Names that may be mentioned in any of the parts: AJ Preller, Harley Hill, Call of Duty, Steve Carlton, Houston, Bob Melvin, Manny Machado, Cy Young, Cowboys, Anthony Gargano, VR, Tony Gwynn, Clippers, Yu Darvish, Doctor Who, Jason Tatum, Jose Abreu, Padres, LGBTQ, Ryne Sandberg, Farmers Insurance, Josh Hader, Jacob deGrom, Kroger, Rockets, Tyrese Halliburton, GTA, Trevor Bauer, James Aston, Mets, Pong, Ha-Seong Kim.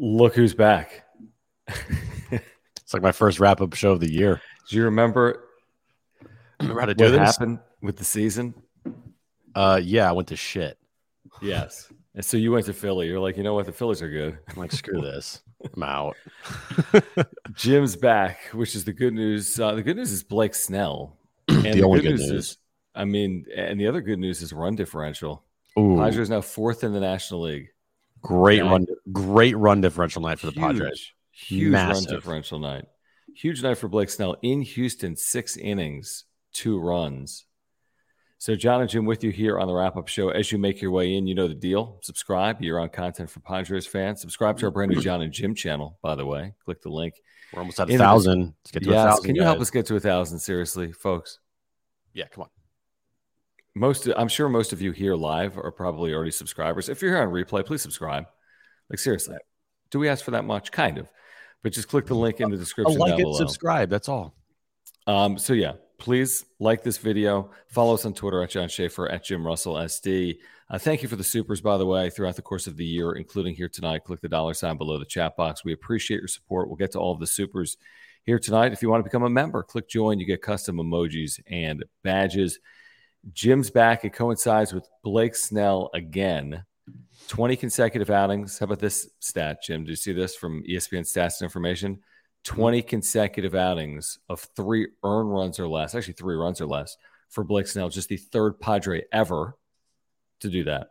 Look who's back. It's like my first wrap-up show of the year. Do you remember how to do what this? Happened with the season? Yeah, I went to shit. Yes. And so you went to Philly. You're like, you know what? The Phillies are good. I'm like, screw this. I'm out. Jim's back, which is the good news. The good news is Blake Snell. And the only good news is, I mean, and the other good news is run differential. Padres is now fourth in the National League. Great run differential night for the Padres. Huge Massive. Run differential night. Huge night for Blake Snell in Houston. 6 innings, 2 runs. So John and Jim with you here on the wrap-up show. As you make your way in, you know the deal. Subscribe. You're on content for Padres fans. Subscribe to our brand new John and Jim channel, by the way. Click the link. We're almost at 1,000. Let's get to 1,000. Can you help us get to 1,000? Seriously, folks. Yeah, come on. I'm sure most of you here live are probably already subscribers. If you're here on replay, please subscribe. Like, seriously, do we ask for that much? Kind of. But just click the link in the description down below. Like it, subscribe, that's all. So, yeah, please like this video. Follow us on Twitter at John Schaefer, at Jim Russell SD. Thank you for the supers, by the way, throughout the course of the year, including here tonight. Click the $ sign below the chat box. We appreciate your support. We'll get to all of the supers here tonight. If you want to become a member, click join. You get custom emojis and badges. Jim's back. It coincides with Blake Snell again. 20 consecutive outings. How about this stat, Jim? Did you see this from ESPN Stats and Information? 20 consecutive outings of 3 runs or less for Blake Snell. Just the third Padre ever to do that.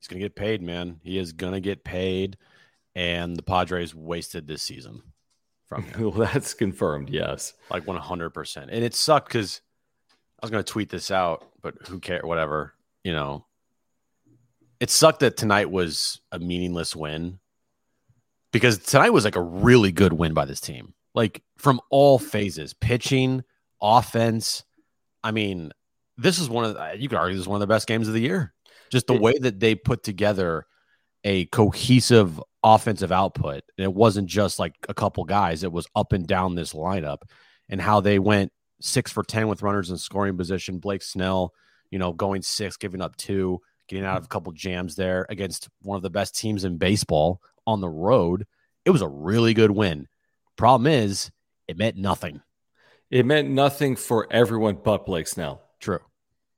He's going to get paid, man. He is going to get paid, and the Padres wasted this season from him. Well, that's confirmed, yes. Like 100%. And it sucked because I was going to tweet this out, but who cares? Whatever, you know. It sucked that tonight was a meaningless win, because tonight was like a really good win by this team, like from all phases, pitching, offense. I mean, this is you could argue this is one of the best games of the year. Just the way that they put together a cohesive offensive output. And it wasn't just like a couple guys. It was up and down this lineup, and how they went 6 for 10 with runners in scoring position. Blake Snell, you know, going 6, giving up 2, getting out of a couple jams there against one of the best teams in baseball on the road. It was a really good win. Problem is, it meant nothing. It meant nothing for everyone but Blake Snell. True.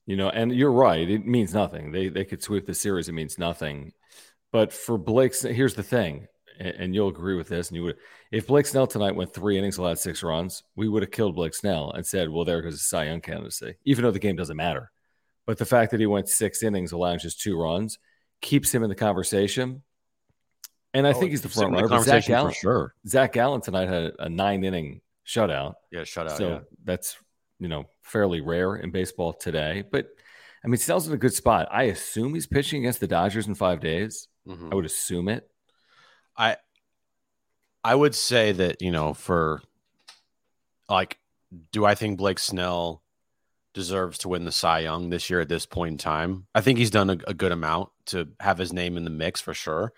You know, and you're right. It means nothing. They could sweep the series. It means nothing. But for Blake, here's the thing. And you'll agree with this. And you would, if Blake Snell tonight went 3 innings, allowed 6 runs, we would have killed Blake Snell and said, well, there goes the Cy Young candidacy, even though the game doesn't matter. But the fact that he went 6 innings, allowing just 2 runs, keeps him in the conversation. And I think he's the front runner. Zac Gallen, for sure. Zac Gallen tonight had a 9-inning shutout. Yeah, shutout. So that's, you know, fairly rare in baseball today. But I mean, Snell's in a good spot. I assume he's pitching against the Dodgers in 5 days. Mm-hmm. I would assume it. I would say that, you know, for like do I think Blake Snell deserves to win the Cy Young this year at this point in time? I think he's done a good amount to have his name in the mix for sure.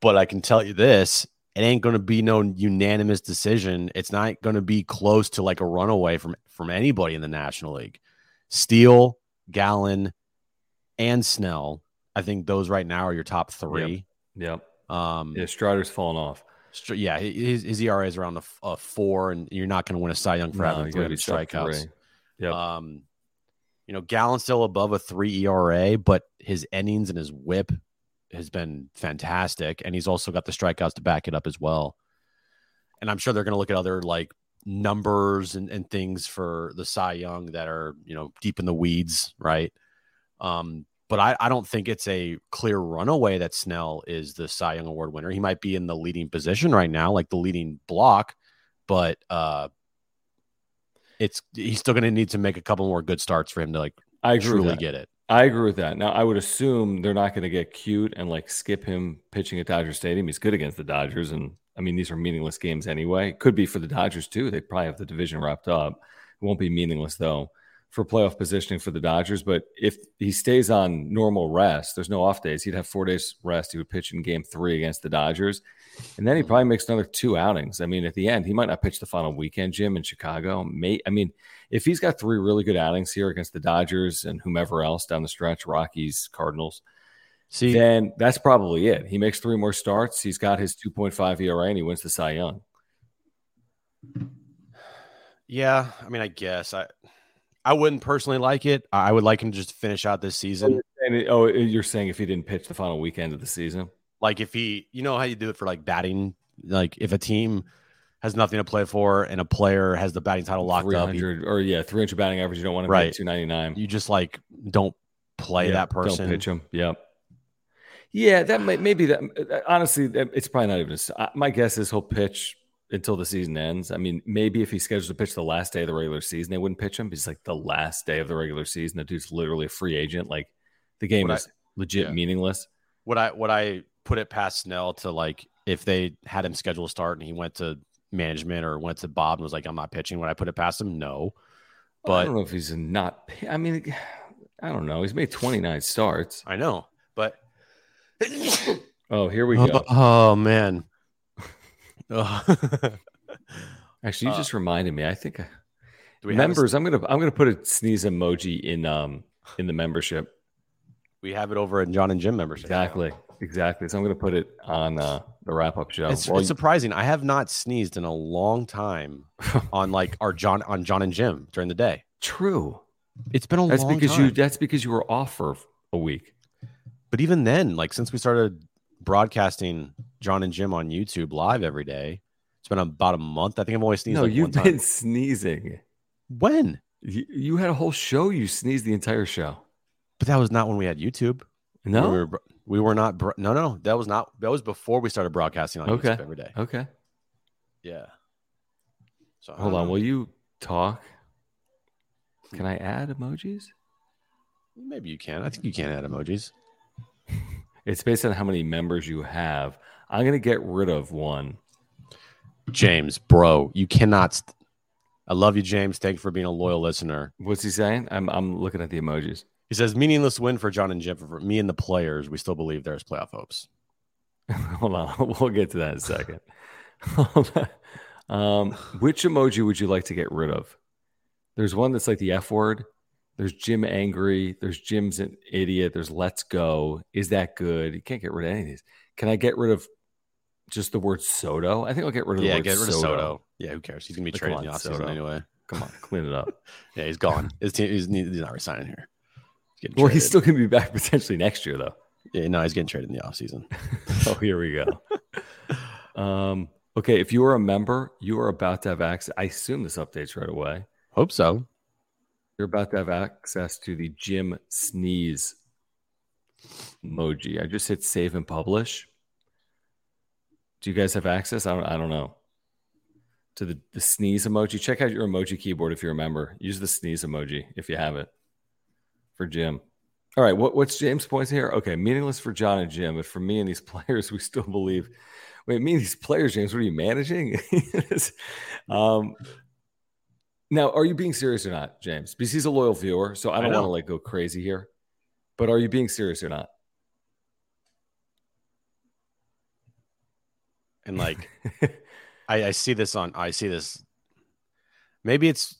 But I can tell you this, it ain't going to be no unanimous decision. It's not going to be close to like a runaway from anybody in the National League. Steele, Gallen, and Snell, I think those right now are your top three. Yep. Strider's fallen off. Yeah, his ERA is around a 4, and you're not going to win a Cy Young for having 300 strikeouts. Yep. Gallen's still above a 3 ERA, but his innings and his whip has been fantastic, and he's also got the strikeouts to back it up as well. And I'm sure they're going to look at other like numbers and things for the Cy Young that are, deep in the weeds, right? But I don't think it's a clear runaway that Snell is the Cy Young Award winner. He might be in the leading position right now, like the leading block, but he's still going to need to make a couple more good starts for him to like truly get it. I agree with that. Now, I would assume they're not going to get cute and like skip him pitching at Dodger Stadium. He's good against the Dodgers, and I mean these are meaningless games anyway. Could be for the Dodgers too. They probably have the division wrapped up. It won't be meaningless though for playoff positioning for the Dodgers. But if he stays on normal rest, there's no off days. He'd have 4 days rest. He would pitch in game 3 against the Dodgers, and then he probably makes another 2 outings. I mean, at the end, he might not pitch the final weekend, Jim, in Chicago. If he's got 3 really good outings here against the Dodgers and whomever else down the stretch, Rockies, Cardinals, then that's probably it. He makes 3 more starts. He's got his 2.5 ERA, and he wins the Cy Young. Yeah, I guess I wouldn't personally like it. I would like him to just finish out this season. You're saying if he didn't pitch the final weekend of the season? Like if he, how you do it for like batting, like if a team has nothing to play for and a player has the batting title locked up. 300 batting average. You don't want to be 299. You just like don't play that person. Don't pitch him. Yep. Yeah, that maybe that. Honestly, it's probably not even. My guess is he'll pitch until the season ends. Maybe if he's scheduled to pitch the last day of the regular season, they wouldn't pitch him. He's like the last day of the regular season. The dude's literally a free agent. Like the game is legit meaningless. Would I put it past Snell to like, if they had him scheduled to start and he went to management or went to Bob and was like, I'm not pitching, would I put it past him? No. But I don't know if he's not. I don't know. He's made 29 starts. I know, but. Oh, here we go. Oh man. Actually, you just reminded me. I think members. I'm gonna put a sneeze emoji in the membership. We have it over in John and Jim membership. Exactly. So I'm gonna put it on the wrap up show. It's surprising. I have not sneezed in a long time on like our John and Jim during the day. True. It's been long time. That's because you were off for a week. But even then, like since we started broadcasting John and Jim on YouTube live every day, it's been about a month. I think I've only sneezed one time. No, you've been sneezing. When? You had a whole show. You sneezed the entire show. But that was not when we had YouTube. No? We were not. No. That was not. That was before we started broadcasting on YouTube every day. Okay. Yeah. So hold on. Will you talk? Can I add emojis? Maybe you can. I think you can add emojis. It's based on how many members you have. I'm going to get rid of one. James, bro, you cannot. I love you, James. Thank you for being a loyal listener. What's he saying? I'm looking at the emojis. He says, meaningless win for John and Jim. For me and the players, we still believe there's playoff hopes. Hold on. We'll get to that in a second. Which emoji would you like to get rid of? There's one that's like the F word. There's Jim angry. There's Jim's an idiot. There's let's go. Is that good? You can't get rid of any of these. Can I get rid of just the word Soto? I think I'll get rid of the word Soto. Yeah, get rid of Soto. Yeah, who cares? He's going to be traded in the offseason anyway. Come on, clean it up. Yeah, he's gone. His team, he's not resigning here. He's still going to be back potentially next year, though. Yeah, no, he's getting traded in the offseason. Oh, here we go. Okay, if you are a member, you are about to have access. I assume this updates right away. Hope so. You're about to have access to the Jim sneeze emoji. I just hit save and publish. Do you guys have access? I don't know. To the sneeze emoji. Check out your emoji keyboard if you're a member. Use the sneeze emoji if you have it for Jim. All right, what's James' points here? Okay, meaningless for John and Jim, but for me and these players, we still believe. Wait, me and these players, James, what are you managing? Now, are you being serious or not, James? Because he's a loyal viewer, so I don't want to like go crazy here. But are you being serious or not? And like, I see this on. I see this. Maybe it's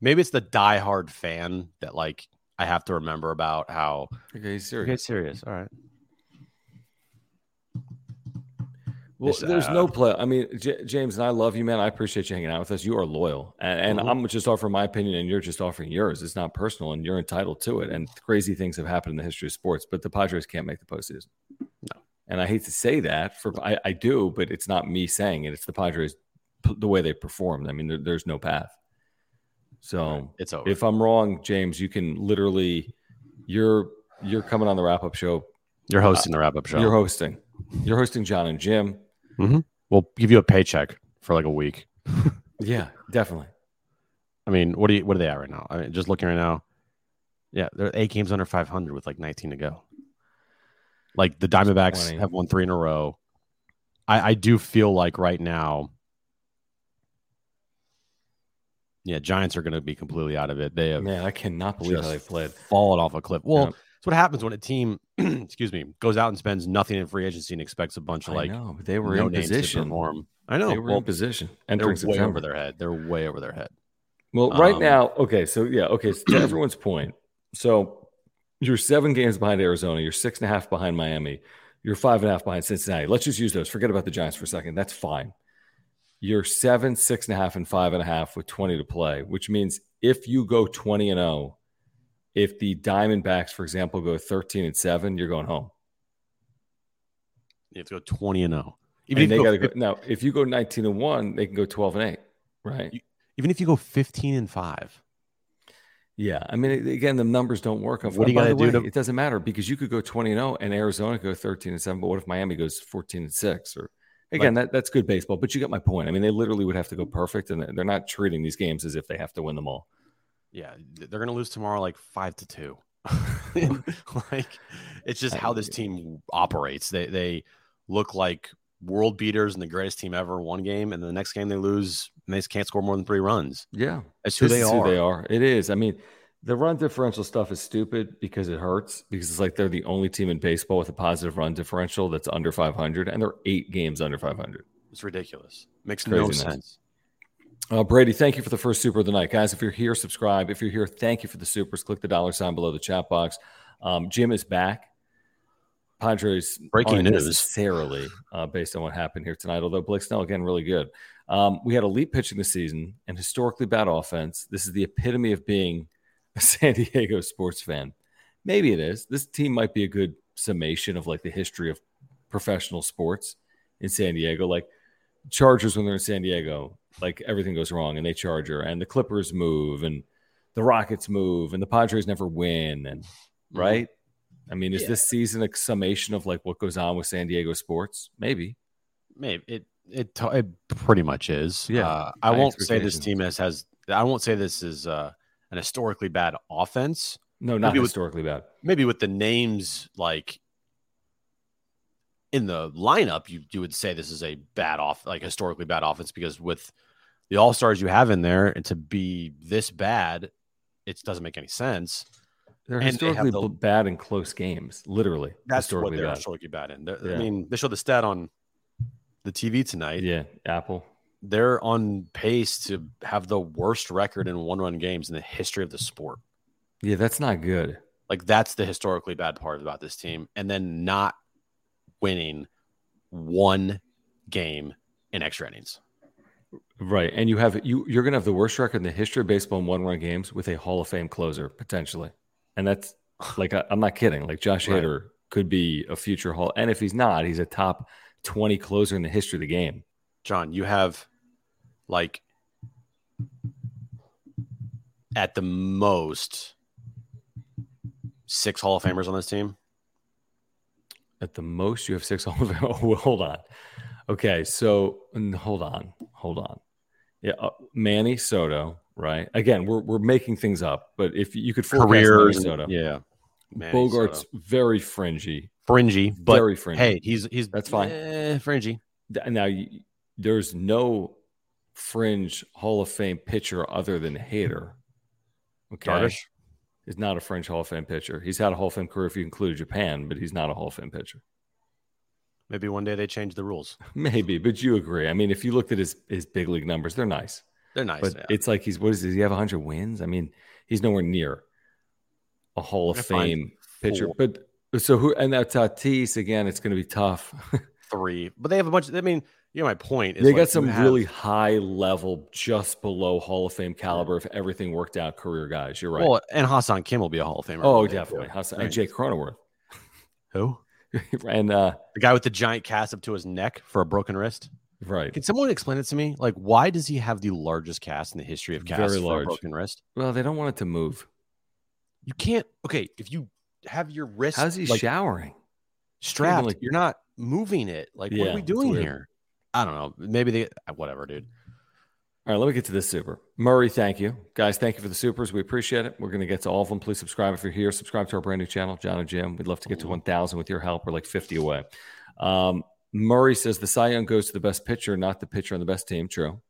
the diehard fan that like I have to remember about how. Okay, he's serious. Okay, serious. All right. Well, there's no play. I mean, James, and I love you, man. I appreciate you hanging out with us. You are loyal. And I'm just offering my opinion, and you're just offering yours. It's not personal, and you're entitled to it. And crazy things have happened in the history of sports, but the Padres can't make the postseason. No. And I hate to say that. I do, but it's not me saying it. It's the Padres, the way they performed. I mean, there's no path. So it's over. If I'm wrong, James, you can literally – you're coming on the wrap-up show. You're hosting the wrap-up show. You're hosting John and Jim. Mm-hmm. We'll give you a paycheck for like a week. Yeah, definitely. I mean, what are they at right now? I mean, just looking right now. Yeah, they're 8 games under 500 with like 19 to go. Like the Diamondbacks 20. Have won 3 in a row. I do feel like right now. Yeah, Giants are going to be completely out of it. They have. Man, I cannot believe how they played. Fallen off a cliff. Well, yeah. It's what happens when a team, excuse me, goes out and spends nothing in free agency and expects a bunch of like. I know, but they were in position. I know. They were in position. Entering September. Way over their head. They're way over their head. Well, right now, okay. So, yeah, okay. So to everyone's point. So you're 7 games behind Arizona. You're 6.5 behind Miami. You're 5.5 behind Cincinnati. Let's just use those. Forget about the Giants for a second. That's fine. You're 7, 6.5, and 5.5 with 20 to play, which means if you go 20-0, if the Diamondbacks, for example, go 13-7, you're going home. You have to go 20-0. Even if they got to go. Now, if you go 19-1, they can go 12-8, right? Even if you go 15-5. Yeah, I mean, again, the numbers don't work. What do you got to do? It doesn't matter because you could go 20-0 and Arizona go 13-7. But what if Miami goes 14-6 or? Again, that's good baseball, but you get my point. I mean, they literally would have to go perfect, and they're not treating these games as if they have to win them all. Yeah, they're going to lose tomorrow like 5-2. Like, it's just how this team operates. They look like world beaters and the greatest team ever one game, and the next game they lose, and they can't score more than 3 runs. Yeah. That's who they are. Who they are. It is. I mean, the run differential stuff is stupid because it hurts, because it's like they're the only team in baseball with a positive run differential that's under 500, and they're 8 games under 500. It's ridiculous. Makes no sense. Brady, thank you for the first super of the night. Guys, if you're here, subscribe. If you're here, thank you for the supers. Click the $sign below the chat box. Jim is back. Padres breaking news necessarily based on what happened here tonight, although Blake Snell, again, really good. We had elite pitching this season and historically bad offense. This is the epitome of being San Diego sports fan. Maybe it is. This team might be a good summation of like the history of professional sports in San Diego. Like Chargers, when they're in San Diego, like everything goes wrong and they Charger, and the Clippers move and the Rockets move and the Padres never win. And right. I mean, is this season a summation of like what goes on with San Diego sports? Maybe it pretty much is. Yeah. I won't say this team is an historically bad offense. No, not historically bad. Maybe with the names like in the lineup, you would say this is a bad off, like historically bad offense, because with the all-stars you have in there, and to be this bad, it doesn't make any sense. They're historically bad in close games, literally. That's what they're historically bad in. Yeah. I mean, they showed the stat on the TV tonight. Yeah, Apple. They're on pace to have the worst record in one-run games in the history of the sport. Yeah, that's not good. Like, that's the historically bad part about this team. And then not winning one game in extra innings. Right. And you're going to have the worst record in the history of baseball in one-run games with a Hall of Fame closer, potentially. And that's, like, I'm not kidding. Like, Josh Hader could be a future Hall. And if he's not, he's a top 20 closer in the history of the game. John, you have like at the most 6 Hall of Famers on this team. At the most, you have 6 Hall of Famers. Oh, hold on. Okay, so hold on. Yeah, Manny, Soto, right? Again, we're making things up, but if you could forecast Manny Soto, yeah, Manny Bogart's Soto. Very fringy, but very fringy. Hey, he's that's fine, fringy. Now. There's no fringe Hall of Fame pitcher other than Hader. Okay. Darvish is not a fringe Hall of Fame pitcher. He's had a Hall of Fame career if you include Japan, but he's not a Hall of Fame pitcher. Maybe one day they change the rules. Maybe, but you agree. I mean, if you looked at his big league numbers, they're nice. They're nice. But yeah, it's like he's, what is it? Does he have 100 wins? I mean, he's nowhere near a Hall of Fame pitcher. But so who, and that Tatis, again, it's going to be tough. Three, but they have a bunch of, I mean, you know, my point is they got some really high level, just below Hall of Fame caliber, if everything worked out, career guys. You're right. Well, and Hassan Kim will be a Hall of Famer. Oh, definitely. Hassan and Jake Cronenworth. Who? And the guy with the giant cast up to his neck for a broken wrist. Right. Can someone explain it to me? Like, why does he have the largest cast in the history of casts for a broken wrist? Well, they don't want it to move. You can't. Okay, if you have your wrist. How's he like, showering? Strapped. Like, you're not moving it. Like, yeah, what are we doing here? I don't know. Maybe they. Whatever, dude. All right, let me get to this super. Murray, thank you. Guys, thank you for the supers. We appreciate it. We're going to get to all of them. Please subscribe if you're here. Subscribe to our brand new channel, John and Jim. We'd love to get to 1,000 with your help. We're like 50 away. Murray says the Cy Young goes to the best pitcher, not the pitcher on the best team. True.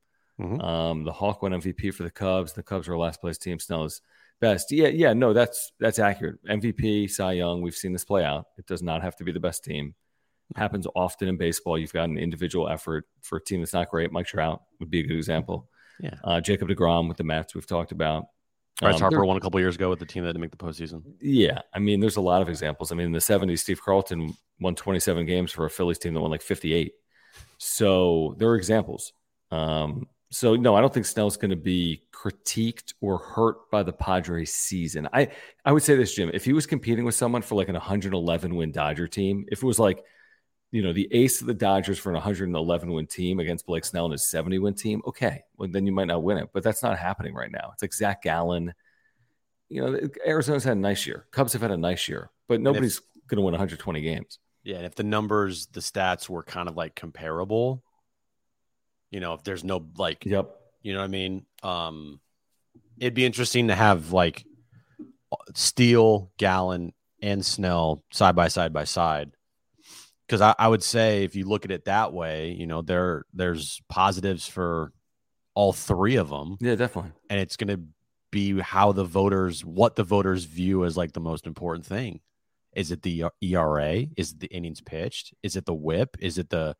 Mm-hmm. The Hawk won MVP for the Cubs. The Cubs are a last place team. Snell is best. Yeah. No, that's accurate. MVP, Cy Young. We've seen this play out. It does not have to be the best team. Happens often in baseball. You've got an individual effort for a team that's not great. Mike Trout would be a good example. Yeah. Jacob deGrom with the Mets, we've talked about. Bryce Harper won a couple years ago with the team that didn't make the postseason. Yeah. I mean, there's a lot of examples. I mean, in the 70s, Steve Carlton won 27 games for a Phillies team that won like 58. So there are examples. So, no, I don't think Snell's going to be critiqued or hurt by the Padres season. I would say this, Jim. If he was competing with someone for like an 111-win Dodger team, if it was like, you know, the ace of the Dodgers for an 111-win team against Blake Snell and his 70-win team, okay, well, then you might not win it. But that's not happening right now. It's like Zac Gallen. You know, Arizona's had a nice year. Cubs have had a nice year. But nobody's going to win 120 games. Yeah, and if the numbers, the stats were kind of like comparable, you know, if there's no like, yep, you know what I mean? It'd be interesting to have like Steele, Gallen, and Snell side by side. Because I would say if you look at it that way, you know, there's positives for all three of them. Yeah, definitely. And it's going to be what the voters view as like the most important thing. Is it the ERA? Is it the innings pitched? Is it the whip? Is it the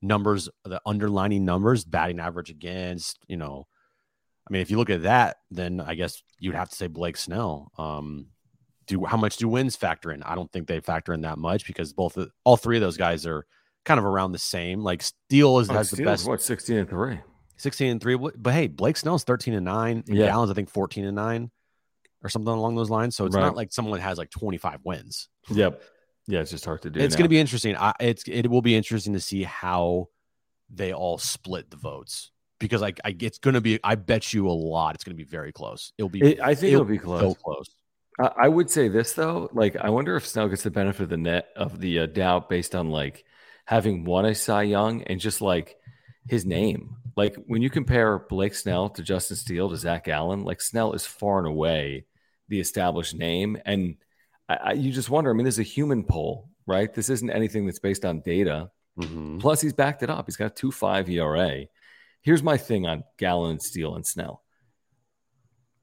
numbers, the underlining numbers, batting average against, you know? I mean, if you look at that, then I guess you'd have to say Blake Snell. How much do wins factor in? I don't think they factor in that much because all three of those guys are kind of around the same. Like Steele has the best. What, 16-3? 16-3. But hey, Blake Snell's 13-9. Yeah. Gallen's I think 14-9 or something along those lines. So it's not like someone has like 25 wins. Yep. Yeah, it's just hard to do. It's going to be interesting. It will be interesting to see how they all split the votes because it's going to be. I bet you a lot. It's going to be very close. I think it'll be close. So close. I would say this though, like I wonder if Snell gets the benefit of the doubt based on like having won a Cy Young and just like his name. Like when you compare Blake Snell to Justin Steele to Zac Gallen, like Snell is far and away the established name, and you just wonder. I mean, there's a human poll, right? This isn't anything that's based on data. Mm-hmm. Plus, he's backed it up. He's got 2.5 ERA. Here's my thing on Gallen, Steele, and Snell.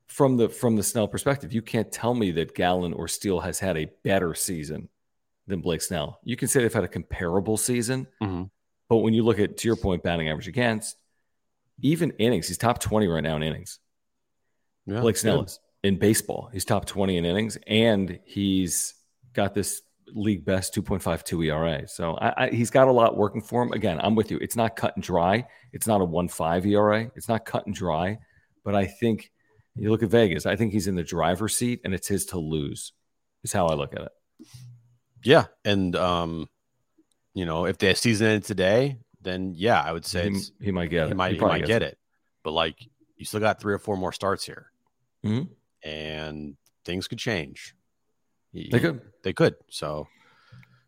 From the Snell perspective, you can't tell me that Gallen or Steele has had a better season than Blake Snell. You can say they've had a comparable season, mm-hmm. But when you look at, to your point, batting average against, even innings, he's top 20 right now in innings. Yeah, Blake Snell is in baseball. He's top 20 in innings, and he's got this league best 2.52 ERA. So he's got a lot working for him. Again, I'm with you. It's not cut and dry. It's not a 1.5 ERA. It's not cut and dry, but I think you look at Vegas, I think he's in the driver's seat, and it's his to lose is how I look at it. Yeah, and, you know, if the season ended today, then, yeah, I would say he might get it. He might get it. But, like, you still got 3 or 4 more starts here, mm-hmm. And things could change. They could. So,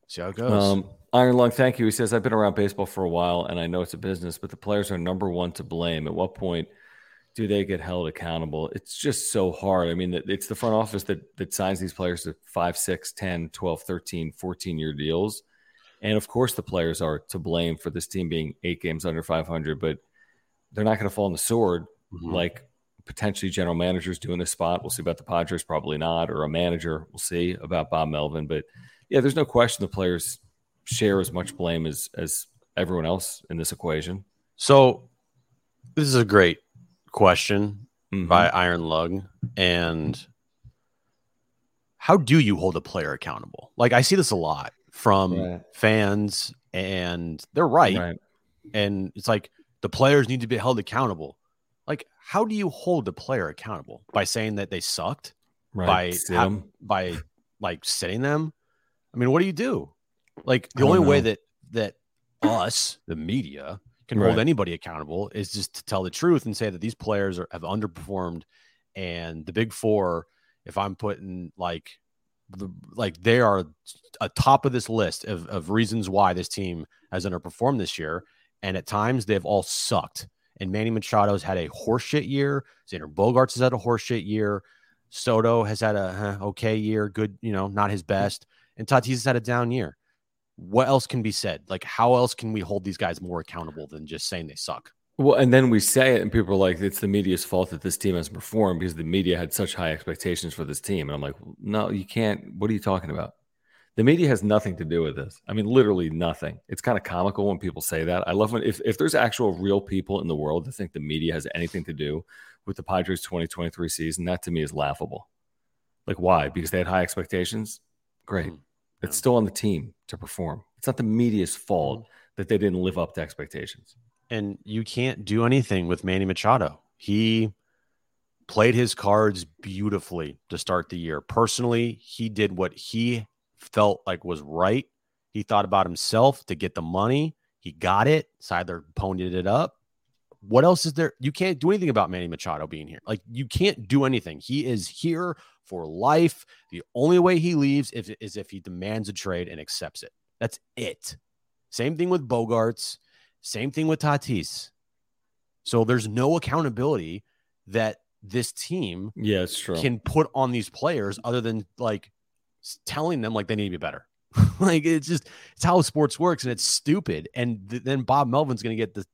see how it goes. Iron Lung, thank you. He says, I've been around baseball for a while, and I know it's a business, but the players are number one to blame. At what point do they get held accountable? It's just so hard. I mean, it's the front office that signs these players to 5, 6, 10, 12, 13, 14-year deals. And, of course, the players are to blame for this team being 8 games under .500. But they're not going to fall on the sword like potentially general managers do in this spot. We'll see about the Padres, probably not, or a manager. We'll see about Bob Melvin. But, yeah, there's no question the players share as much blame as everyone else in this equation. So this is a great question by Iron Lug. And how do you hold a player accountable? Like, I see this a lot from fans, and they're right. And it's like the players need to be held accountable. Like, how do you hold the player accountable? By saying that they sucked? By like sitting them? I mean, what do you do? Like, the only way that us, the media, can hold anybody accountable is just to tell the truth and say that these players have underperformed, and the big four, if I'm putting like they are atop of this list of reasons why this team has underperformed this year. And at times they've all sucked. And Manny Machado's had a horseshit year. Xander Bogaerts has had a horseshit year. Soto has had a okay year. Good, not his best. And Tatis has had a down year. What else can be said? Like, how else can we hold these guys more accountable than just saying they suck? Well, and then we say it, and people are like, it's the media's fault that this team hasn't performed because the media had such high expectations for this team. And I'm like, no, you can't. What are you talking about? The media has nothing to do with this. I mean, literally nothing. It's kind of comical when people say that. I love when if there's actual real people in the world that think the media has anything to do with the Padres 2023 season, that to me is laughable. Like, why? Because they had high expectations? Great. It's still on the team to perform. It's not the media's fault that they didn't live up to expectations. And you can't do anything with Manny Machado. He played his cards beautifully to start the year. Personally, he did what he felt like was right. He thought about himself to get the money. He got it. Sider ponied it up. What else is there? You can't do anything about Manny Machado being here. Like, you can't do anything. He is here for life. The only way he leaves is if he demands a trade and accepts it. That's it. Same thing with Bogaerts. Same thing with Tatis. So there's no accountability that this team can put on these players other than like telling them like they need to be better. Like, it's just, it's how sports works, and it's stupid. And then Bob Melvin's going to get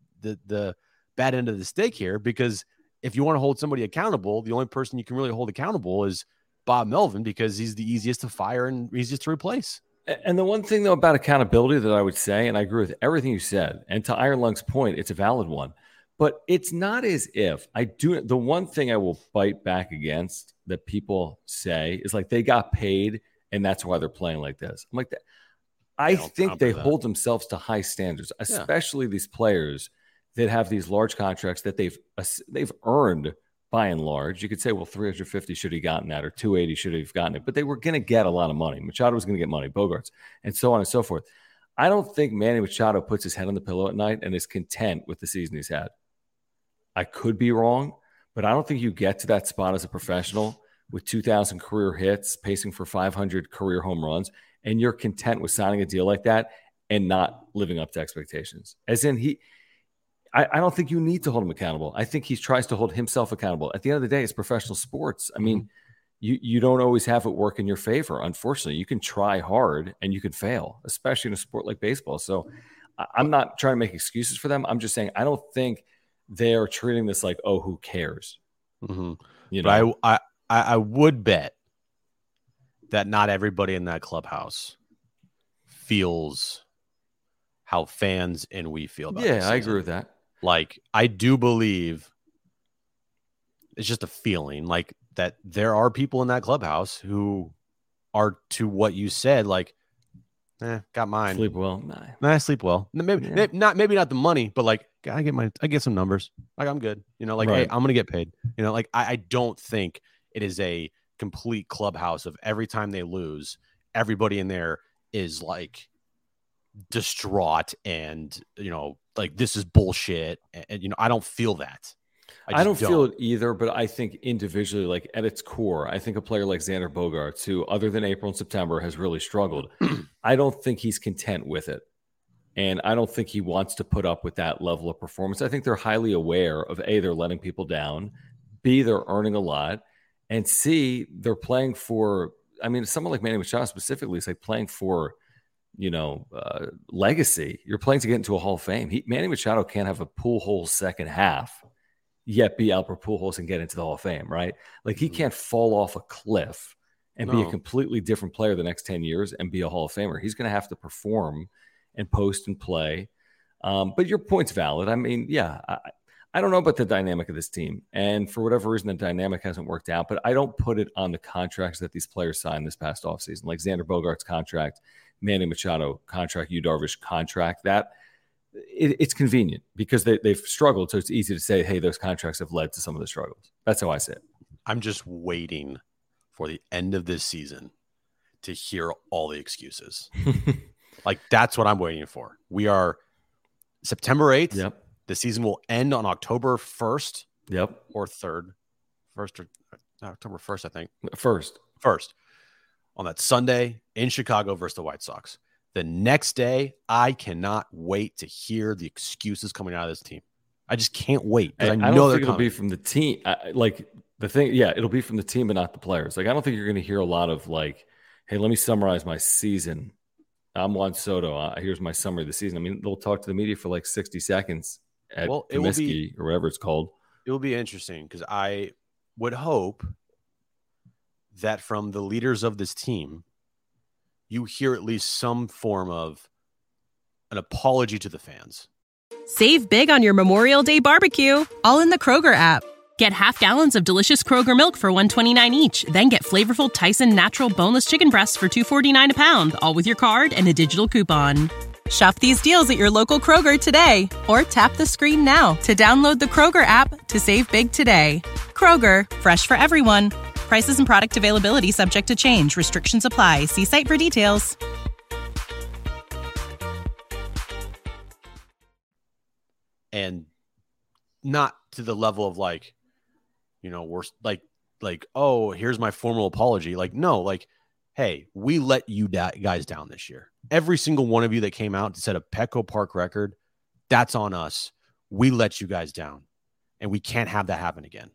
the bad end of the stick here, because if you want to hold somebody accountable, the only person you can really hold accountable is Bob Melvin, because he's the easiest to fire and easiest to replace. And the one thing, though, about accountability that I would say, and I agree with everything you said, and to Iron Lung's point, it's a valid one, but it's not as if the one thing I will fight back against that people say is like, they got paid and that's why they're playing like this. I'm like, that. I think they hold themselves to high standards, especially these players that have these large contracts that they've earned by and large. You could say, well, 350 should have gotten that, or 280 should have gotten it, but they were going to get a lot of money. Machado was going to get money, Bogaerts, and so on and so forth. I don't think Manny Machado puts his head on the pillow at night and is content with the season he's had. I could be wrong, but I don't think you get to that spot as a professional with 2,000 career hits, pacing for 500 career home runs, and you're content with signing a deal like that and not living up to expectations. As in, I don't think you need to hold him accountable. I think he tries to hold himself accountable. At the end of the day, it's professional sports. I mean, you don't always have it work in your favor. Unfortunately, you can try hard and you can fail, especially in a sport like baseball. So I'm not trying to make excuses for them. I'm just saying, I don't think they're treating this like, oh, who cares? But I would bet that not everybody in that clubhouse feels how fans and we feel about this. Yeah, I agree with that. Like, I do believe it's just a feeling like that there are people in that clubhouse who are to what you said, like, got mine. Sleep well. I sleep well. Maybe not the money, but like, I get some numbers. Like, I'm good. Hey, I'm going to get paid. I don't think it is a complete clubhouse of every time they lose, everybody in there is like distraught and, like, this is bullshit. And I don't feel that. I don't feel it either, but I think individually, like at its core, I think a player like Xander Bogaerts, who other than April and September has really struggled, I don't think he's content with it. And I don't think he wants to put up with that level of performance. I think they're highly aware of A, they're letting people down, B, they're earning a lot, and C, they're playing for, I mean, someone like Manny Machado specifically is like playing for legacy. You're playing to get into a Hall of Fame. Manny Machado can't have a Pujols second half, yet be Albert Pujols and get into the Hall of Fame, right? Like, he can't fall off a cliff and be a completely different player the next 10 years and be a Hall of Famer. He's going to have to perform and post and play. But your point's valid. I mean, yeah, I don't know about the dynamic of this team. And for whatever reason, the dynamic hasn't worked out. But I don't put it on the contracts that these players signed this past offseason, like Xander Bogaerts' contract, Manny Machado contract, Yu Darvish contract. That it's convenient because they've struggled. So it's easy to say, hey, those contracts have led to some of the struggles. That's how I say it. I'm just waiting for the end of this season to hear all the excuses. Like, that's what I'm waiting for. We are September 8th. Yep. The season will end on October 1st. Yep. Or 3rd. October 1st, I think. First. On that Sunday in Chicago versus the White Sox. The next day, I cannot wait to hear the excuses coming out of this team. I just can't wait. I know I don't think it'll be from the team. It'll be from the team and not the players. Like, I don't think you're going to hear a lot of like, hey, let me summarize my season. I'm Juan Soto. Here's my summary of the season. I mean, they'll talk to the media for like 60 seconds at Comiskey or whatever it's called. It will be interesting because I would hope that from the leaders of this team, you hear at least some form of an apology to the fans. Save big on your Memorial Day barbecue, all in the Kroger app. Get half gallons of delicious Kroger milk for $1.29 each. Then get flavorful Tyson Natural Boneless Chicken Breasts for $2.49 a pound, all with your card and a digital coupon. Shop these deals at your local Kroger today, or tap the screen now to download the Kroger app to save big today. Kroger, fresh for everyone. Prices and product availability subject to change. Restrictions apply. See site for details. And not to the level of like, we're like, oh, here's my formal apology. Like, no, like, hey, we let you guys down this year. Every single one of you that came out to set a Petco Park record, that's on us. We let you guys down, and we can't have that happen again.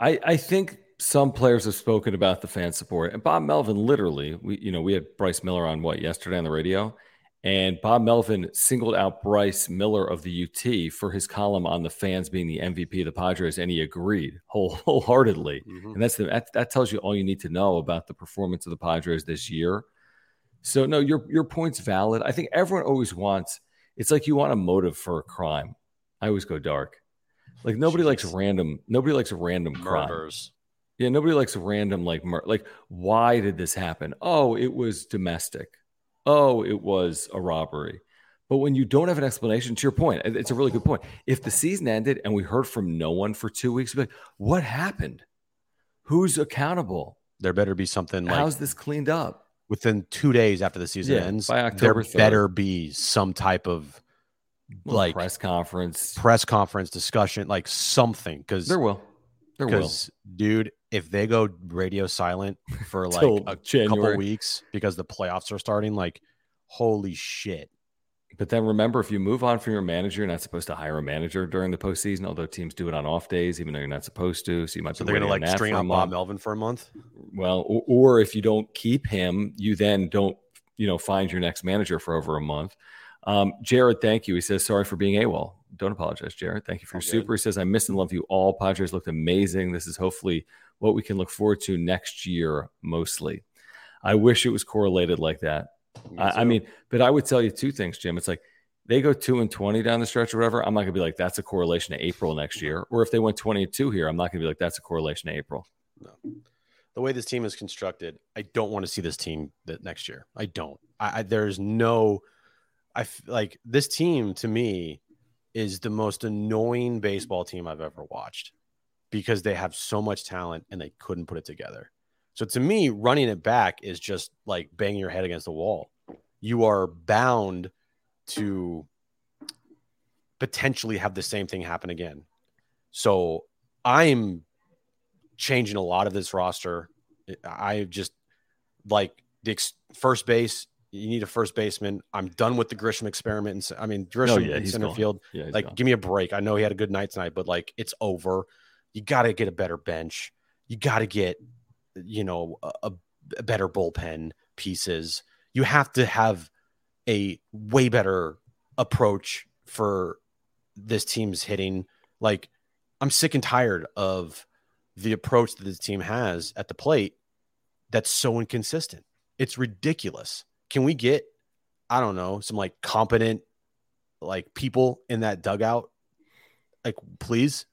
I think some players have spoken about the fan support, and Bob Melvin, literally, we had Bryce Miller on yesterday on the radio. And Bob Melvin singled out Bryce Miller of the UT for his column on the fans being the MVP of the Padres, and he agreed wholeheartedly. Mm-hmm. And that tells you all you need to know about the performance of the Padres this year. So, no, your point's valid. I think everyone always wants – it's like you want a motive for a crime. I always go dark. Like, nobody likes random – nobody likes random murders. Crime. Yeah, nobody likes random, like, why did this happen? Oh, it was domestic. Oh, it was a robbery. But when you don't have an explanation, to your point, it's a really good point. If the season ended and we heard from no one for 2 weeks, we'd be like, what happened? Who's accountable? There better be something. Like, how's this cleaned up? Within 2 days after the season ends, by October 3rd, better be some type of like press conference discussion, like something. Because there will. Dude, if they go radio silent for like a couple weeks because the playoffs are starting, like, holy shit. But then remember, if you move on from your manager, you're not supposed to hire a manager during the postseason, although teams do it on off days, even though you're not supposed to. So you might be they're going to like string on Bob Melvin for a month. Well, or if you don't keep him, you then don't, find your next manager for over a month. Jared, thank you. He says, sorry for being AWOL. Don't apologize, Jared. Thank you for your super. He says, I miss and love you all. Padres looked amazing. This is hopefully what we can look forward to next year, mostly. I wish it was correlated like that. But I would tell you two things, Jim. It's like they go 2-20 down the stretch or whatever. I'm not going to be like, that's a correlation to April next year. Or if they went 20-2 here, I'm not going to be like, that's a correlation to April. No. The way this team is constructed, I don't want to see this team that next year. I don't. There's no... like this team to me is the most annoying baseball team I've ever watched because they have so much talent and they couldn't put it together. So to me, running it back is just like banging your head against the wall. You are bound to potentially have the same thing happen again. So I'm changing a lot of this roster. I just like the first base. You need a first baseman. I'm done with the Grisham experiment. I mean, Grisham in center field. Yeah, like, gone. Give me a break. I know he had a good night tonight, but like, it's over. You got to get a better bench. You got to get, a better bullpen pieces. You have to have a way better approach for this team's hitting. Like, I'm sick and tired of the approach that this team has at the plate that's so inconsistent. It's ridiculous. Can we get, I don't know, some like competent like people in that dugout? Like, please.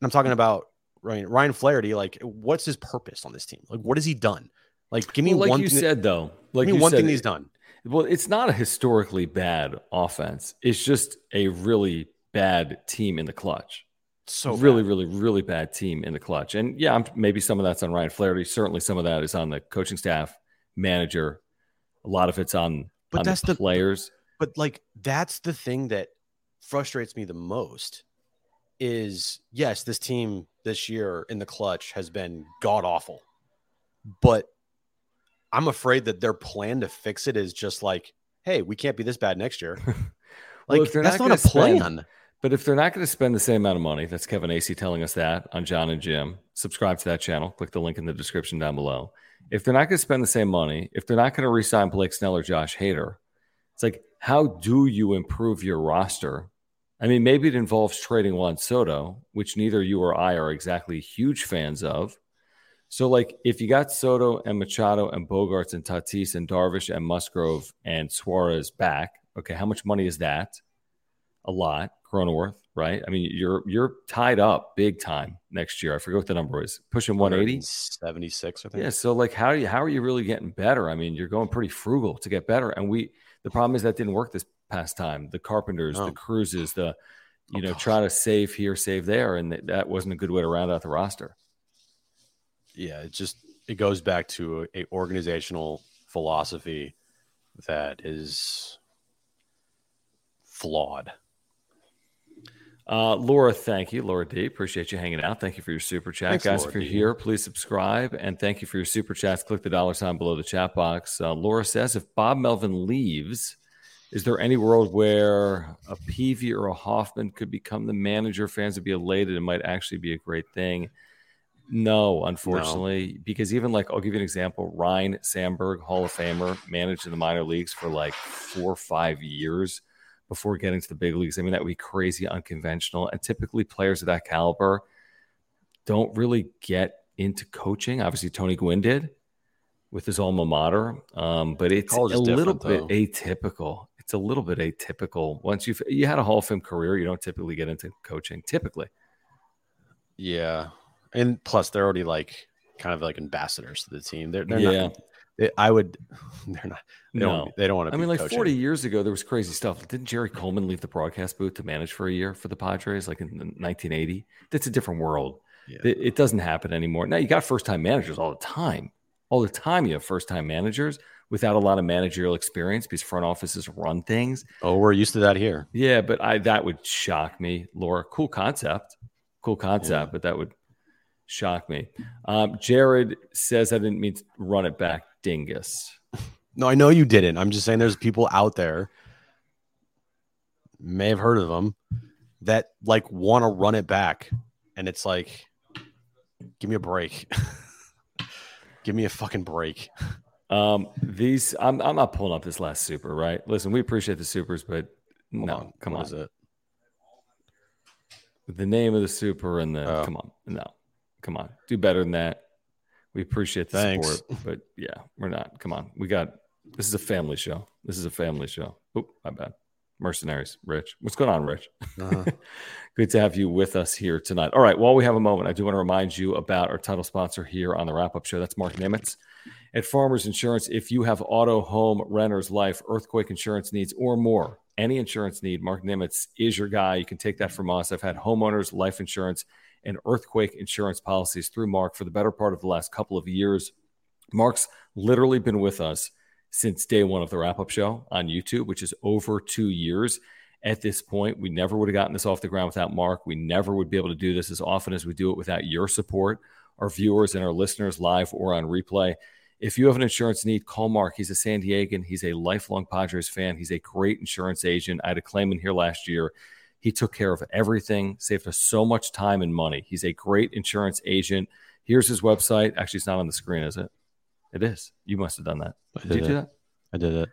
And I'm talking about Ryan Flaherty. Like, what's his purpose on this team? Like, what has he done? Like, give me one thing. Like you said, though. Like, give me one thing he's done. Well, it's not a historically bad offense. It's just a really bad team in the clutch. So really, really, really bad team in the clutch. And yeah, maybe some of that's on Ryan Flaherty. Certainly some of that is on the coaching staff, manager. A lot of it's on the players. But like, that's the thing that frustrates me the most is, yes, this team this year in the clutch has been god awful, but I'm afraid that their plan to fix it is just like, hey, we can't be this bad next year. Like, well, that's not a plan. But if they're not going to spend the same amount of money, that's Kevin Acey telling us that on John and Jim. Subscribe to that channel. Click the link in the description down below. If they're not going to spend the same money, if they're not going to re-sign Blake Snell or Josh Hader, it's like, how do you improve your roster? I mean, maybe it involves trading Juan Soto, which neither you or I are exactly huge fans of. So, like, if you got Soto and Machado and Bogaerts and Tatis and Darvish and Musgrove and Suarez back, okay, how much money is that? A lot. Cronenworth, right? I mean, you're tied up big time next year. I forget what the number is. Pushing 180? 76, I think. Yeah, so, like, how are you really getting better? I mean, you're going pretty frugal to get better. And the problem is that didn't work this past time. The Carpenters, the Cruises, try to save here, save there. And that wasn't a good way to round out the roster. Yeah, it goes back to a organizational philosophy that is flawed. Laura, thank you. Laura D, appreciate you hanging out. Thank you for your super chat. Thanks, guys. Laura, if you're here, please subscribe. And thank you for your super chats. Click the $ sign below the chat box. Laura says, if Bob Melvin leaves, is there any world where a Peavy or a Hoffman could become the manager? Fans would be elated. It might actually be a great thing. No, unfortunately, because even like, I'll give you an example. Ryne Sandberg, Hall of Famer, managed in the minor leagues for like 4 or 5 years before getting to the big leagues. I mean, that would be crazy unconventional. And typically players of that caliber don't really get into coaching. Obviously, Tony Gwynn did with his alma mater, but it's a little bit atypical. It's a little bit atypical. Once you had a Hall of Fame career, you don't typically get into coaching, typically. Yeah. And plus, they're already like kind of like ambassadors to the team. They don't want to. I mean, like coaching. 40 years ago, there was crazy stuff. Didn't Jerry Coleman leave the broadcast booth to manage for a year for the Padres, like in 1980? That's a different world. Yeah. It doesn't happen anymore. Now you got first-time managers all the time. All the time you have first-time managers without a lot of managerial experience because front offices run things. Oh, we're used to that here. Yeah, but that would shock me, Laura. Cool concept, yeah. But that would shock me. Jared says, I didn't mean to run it back, dingus. No, I know you didn't. I'm just saying there's people out there, may have heard of them, that like want to run it back. And it's like, give me a break. Give me a fucking break. I'm not pulling up this last super, right? Listen, we appreciate the supers, but come on. What is it? The name of the super and the come on. No. Come on, do better than that. We appreciate the support, but yeah, we're not. Come on, this is a family show. Oop, my bad. Mercenaries, Rich. What's going on, Rich? Uh-huh. Good to have you with us here tonight. All right, while we have a moment, I do want to remind you about our title sponsor here on the wrap-up show. That's Marc Nimetz at Farmers Insurance. If you have auto, home, renters, life, earthquake insurance needs, or more, any insurance need, Marc Nimetz is your guy. You can take that from us. I've had homeowners, life insurance, and earthquake insurance policies through Marc for the better part of the last couple of years. Marc's literally been with us since day one of the wrap-up show on YouTube, which is over 2 years at this point. We never would have gotten this off the ground without Marc. We never would be able to do this as often as we do it without your support, our viewers and our listeners live or on replay. If you have an insurance need, call Marc. He's a San Diegan. He's a lifelong Padres fan. He's a great insurance agent. I had a claim in here last year. He took care of everything, saved us so much time and money. He's a great insurance agent. Here's his website. Actually, it's not on the screen, is it? It is. You must have done that. Did you do that? I did it.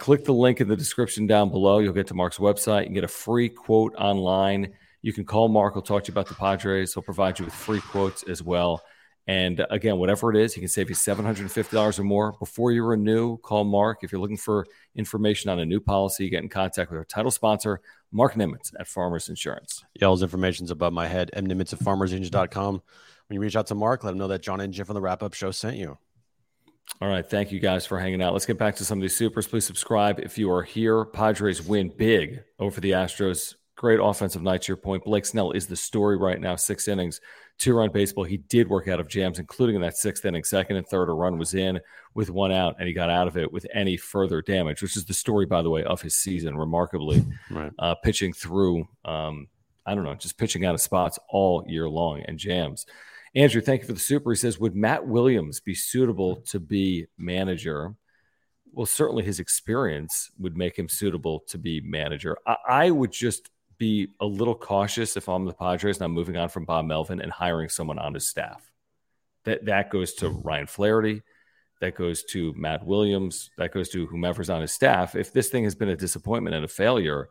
Click the link in the description down below. You'll get to Mark's website. You can get a free quote online. You can call Mark. He'll talk to you about the Padres. He'll provide you with free quotes as well. And again, whatever it is, he can save you $750 or more. Before you renew, call Mark. If you're looking for information on a new policy, get in contact with our title sponsor, Marc Nimetz at Farmers Insurance. Y'all's information's above my head. mnimitz at farmersinj.com. When you reach out to Mark, let him know that John and Jim from the wrap-up show sent you. All right. Thank you guys for hanging out. Let's get back to some of these supers. Please subscribe if you are here. Padres win big over the Astros. Great offensive night, to your point. Blake Snell is the story right now. 6 innings, 2-run baseball. He did work out of jams, including in that 6th inning. 2nd and 3rd, a run was in with 1 out, and he got out of it with any further damage, which is the story, by the way, of his season, remarkably. Right. Pitching through, just pitching out of spots all year long and jams. Andrew, thank you for the super. He says, would Matt Williams be suitable to be manager? Well, certainly his experience would make him suitable to be manager. I would just be a little cautious if I'm the Padres and I'm moving on from Bob Melvin and hiring someone on his staff. That goes to Ryan Flaherty. That goes to Matt Williams. That goes to whomever's on his staff. If this thing has been a disappointment and a failure,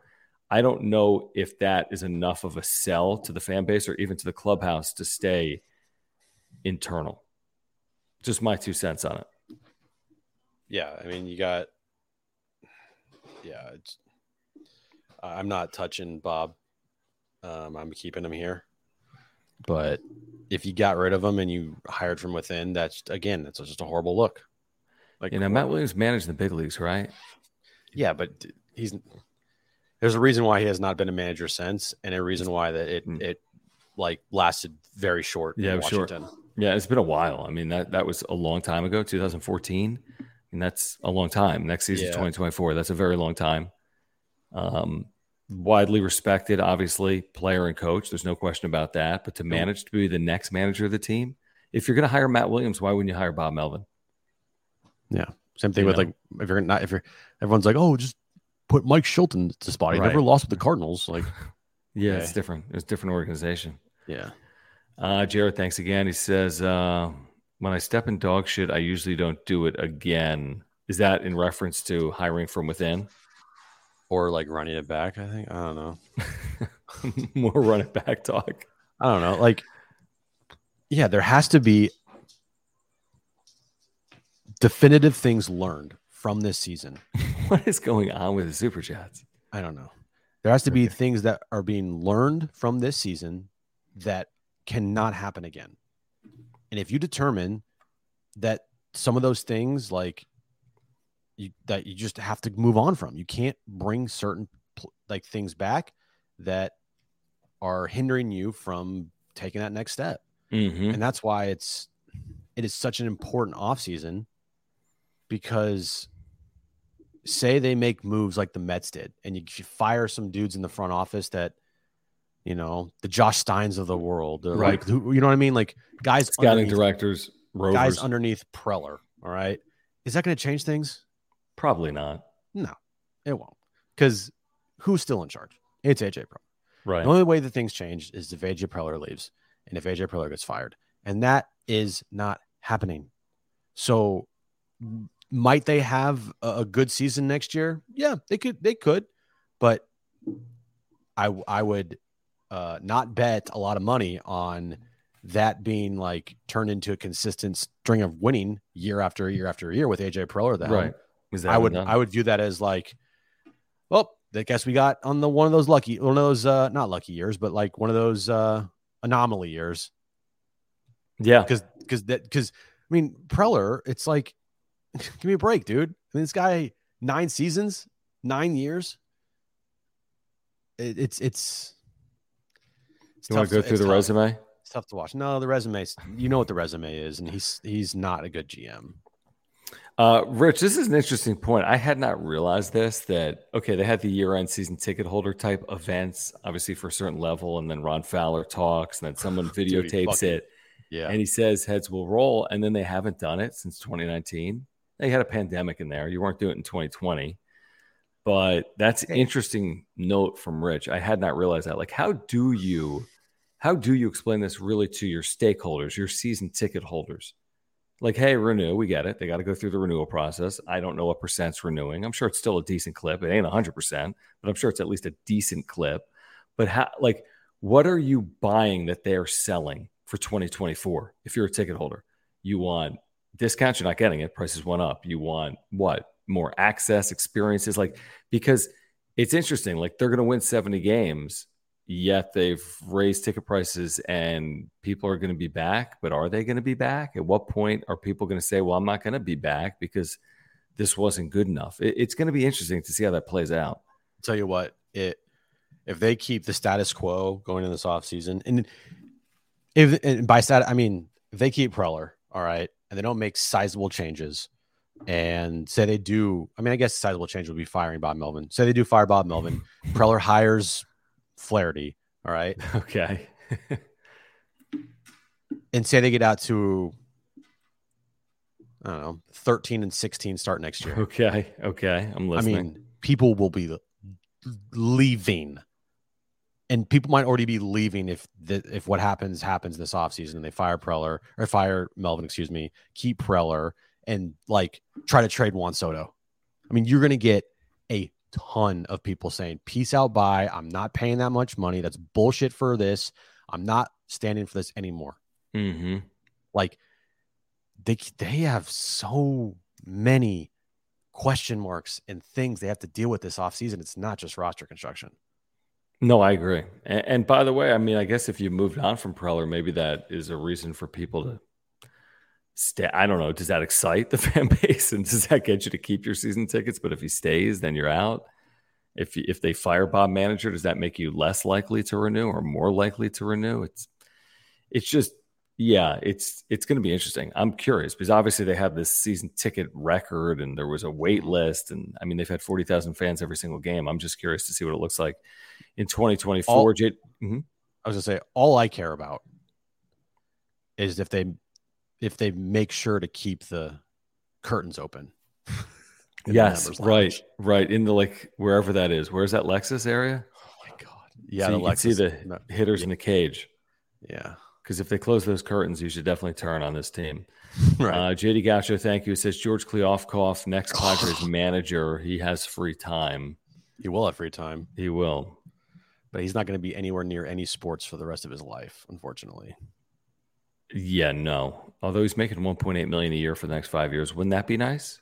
I don't know if that is enough of a sell to the fan base or even to the clubhouse to stay internal. Just my 2 cents on it. Yeah, I mean, I'm not touching Bob. I'm keeping him here. But if you got rid of him and you hired from within, that's just a horrible look. Like, you know, Matt Williams managed the big leagues, right? Yeah, but there's a reason why he has not been a manager since, and a reason why that it lasted very short. Yeah, in Washington. Sure. Yeah, it's been a while. I mean, that was a long time ago, 2014, and that's a long time. Next season, 2024, that's a very long time. Widely respected, obviously, player and coach. There's no question about that. But to manage to be the next manager of the team, if you're going to hire Matt Williams, why wouldn't you hire Bob Melvin? Yeah, same thing with everyone's like, oh, just put Mike Shilton to spot. He never lost with the Cardinals. Like, it's different. It's a different organization. Yeah. Jared, thanks again. He says, when I step in dog shit, I usually don't do it again. Is that in reference to hiring from within? Or like running it back, I think. I don't know. More run it back talk. I don't know. Like, yeah, there has to be definitive things learned from this season. What is going on with the Super Chats? I don't know. There has to be things that are being learned from this season that cannot happen again. And if you determine that some of those things, like, that you just have to move on from. You can't bring certain things back that are hindering you from taking that next step. Mm-hmm. And that's why it is such an important offseason, because say they make moves like the Mets did and you fire some dudes in the front office that, you know, the Josh Steins of the world, like, who, you know what I mean? Like guys, scouting directors, rovers. Guys underneath Preller. All right. Is that going to change things? Probably not. No, it won't. Because who's still in charge? It's AJ Preller. Right. The only way that things change is if AJ Preller leaves and if AJ Preller gets fired. And that is not happening. So might they have a good season next year? Yeah, they could. But I would not bet a lot of money on that being like turned into a consistent string of winning year after year after year with AJ Preller. Right. I would view that as like, well, I guess we got on one of those anomaly years. Yeah. Because I mean, Preller, it's like, give me a break, dude. I mean, this guy, 9 seasons, 9 years. It's you want to go through the resume? It's tough to watch. No, the resume's, you know what the resume is, and he's not a good GM. Rich, this is an interesting point. I had not realized this, that, okay, they had the year-end season ticket holder type events, obviously for a certain level, and then Ron Fowler talks, and then someone videotapes it. Yeah. And he says heads will roll, and then they haven't done it since 2019. They had a pandemic in there. You weren't doing it in 2020. But that's an interesting note from Rich. I had not realized that. Like, how do you explain this really to your stakeholders, your season ticket holders? like, hey, renew. We get it. They got to go through the renewal process. I don't know what percent's renewing. I'm sure it's still a decent clip. It ain't 100%, but I'm sure it's at least a decent clip. But how, like, what are you buying that they're selling for 2024? If you're a ticket holder, you want discounts. You're not getting it. Prices went up. You want what? More access, experiences, like, because it's interesting. Like, they're going to win 70 games, yet they've raised ticket prices and people are going to be back. But are they going to be back? At what point are people going to say, well, I'm not going to be back because this wasn't good enough? It's going to be interesting to see how that plays out. I'll tell you what, if they keep the status quo going in this offseason, and by stat, I mean, if they keep Preller, all right, and they don't make sizable changes, and say they do, I mean, I guess sizable change would be firing Bob Melvin. Say they do fire Bob Melvin, Preller hires Flaherty, all right? Okay. And say they get out to, I don't know, 13-16 start next year. Okay. Okay. I'm listening. I mean, people will be leaving. And people might already be leaving if what happens this offseason and they fire Preller, or fire Melvin, excuse me, keep Preller, and like try to trade Juan Soto. I mean, you're going to get a ton of people saying, peace out, bye. I'm not paying that much money. That's bullshit for this. I'm not standing for this anymore. Mm-hmm. Like, they have so many question marks and things they have to deal with this offseason. It's not just roster construction. No, I agree. And by the way, I mean, I guess if you moved on from Preller, maybe that is a reason for people to stay. I don't know. Does that excite the fan base? And does that get you to keep your season tickets? But if he stays, then you're out. If they fire Bob Manager, does that make you less likely to renew or more likely to renew? It's just, yeah, it's going to be interesting. I'm curious because obviously they have this season ticket record and there was a wait list. And I mean, they've had 40,000 fans every single game. I'm just curious to see what it looks like in 2024. I was going to say, all I care about is if they make sure to keep the curtains open. Yes, right. In the, like, wherever that is. Where's that Lexus area? Oh, my God. Yeah, so the Lexus. See the hitters in the cage. Yeah. Because if they close those curtains, you should definitely turn on this team. Right. JD Gaucho, thank you. It says George Kleofkoff, next Padres manager. He has free time. He will have free time. He will. But he's not going to be anywhere near any sports for the rest of his life, unfortunately. Yeah, no. Although he's making $1.8 million a year for the next 5 years. Wouldn't that be nice?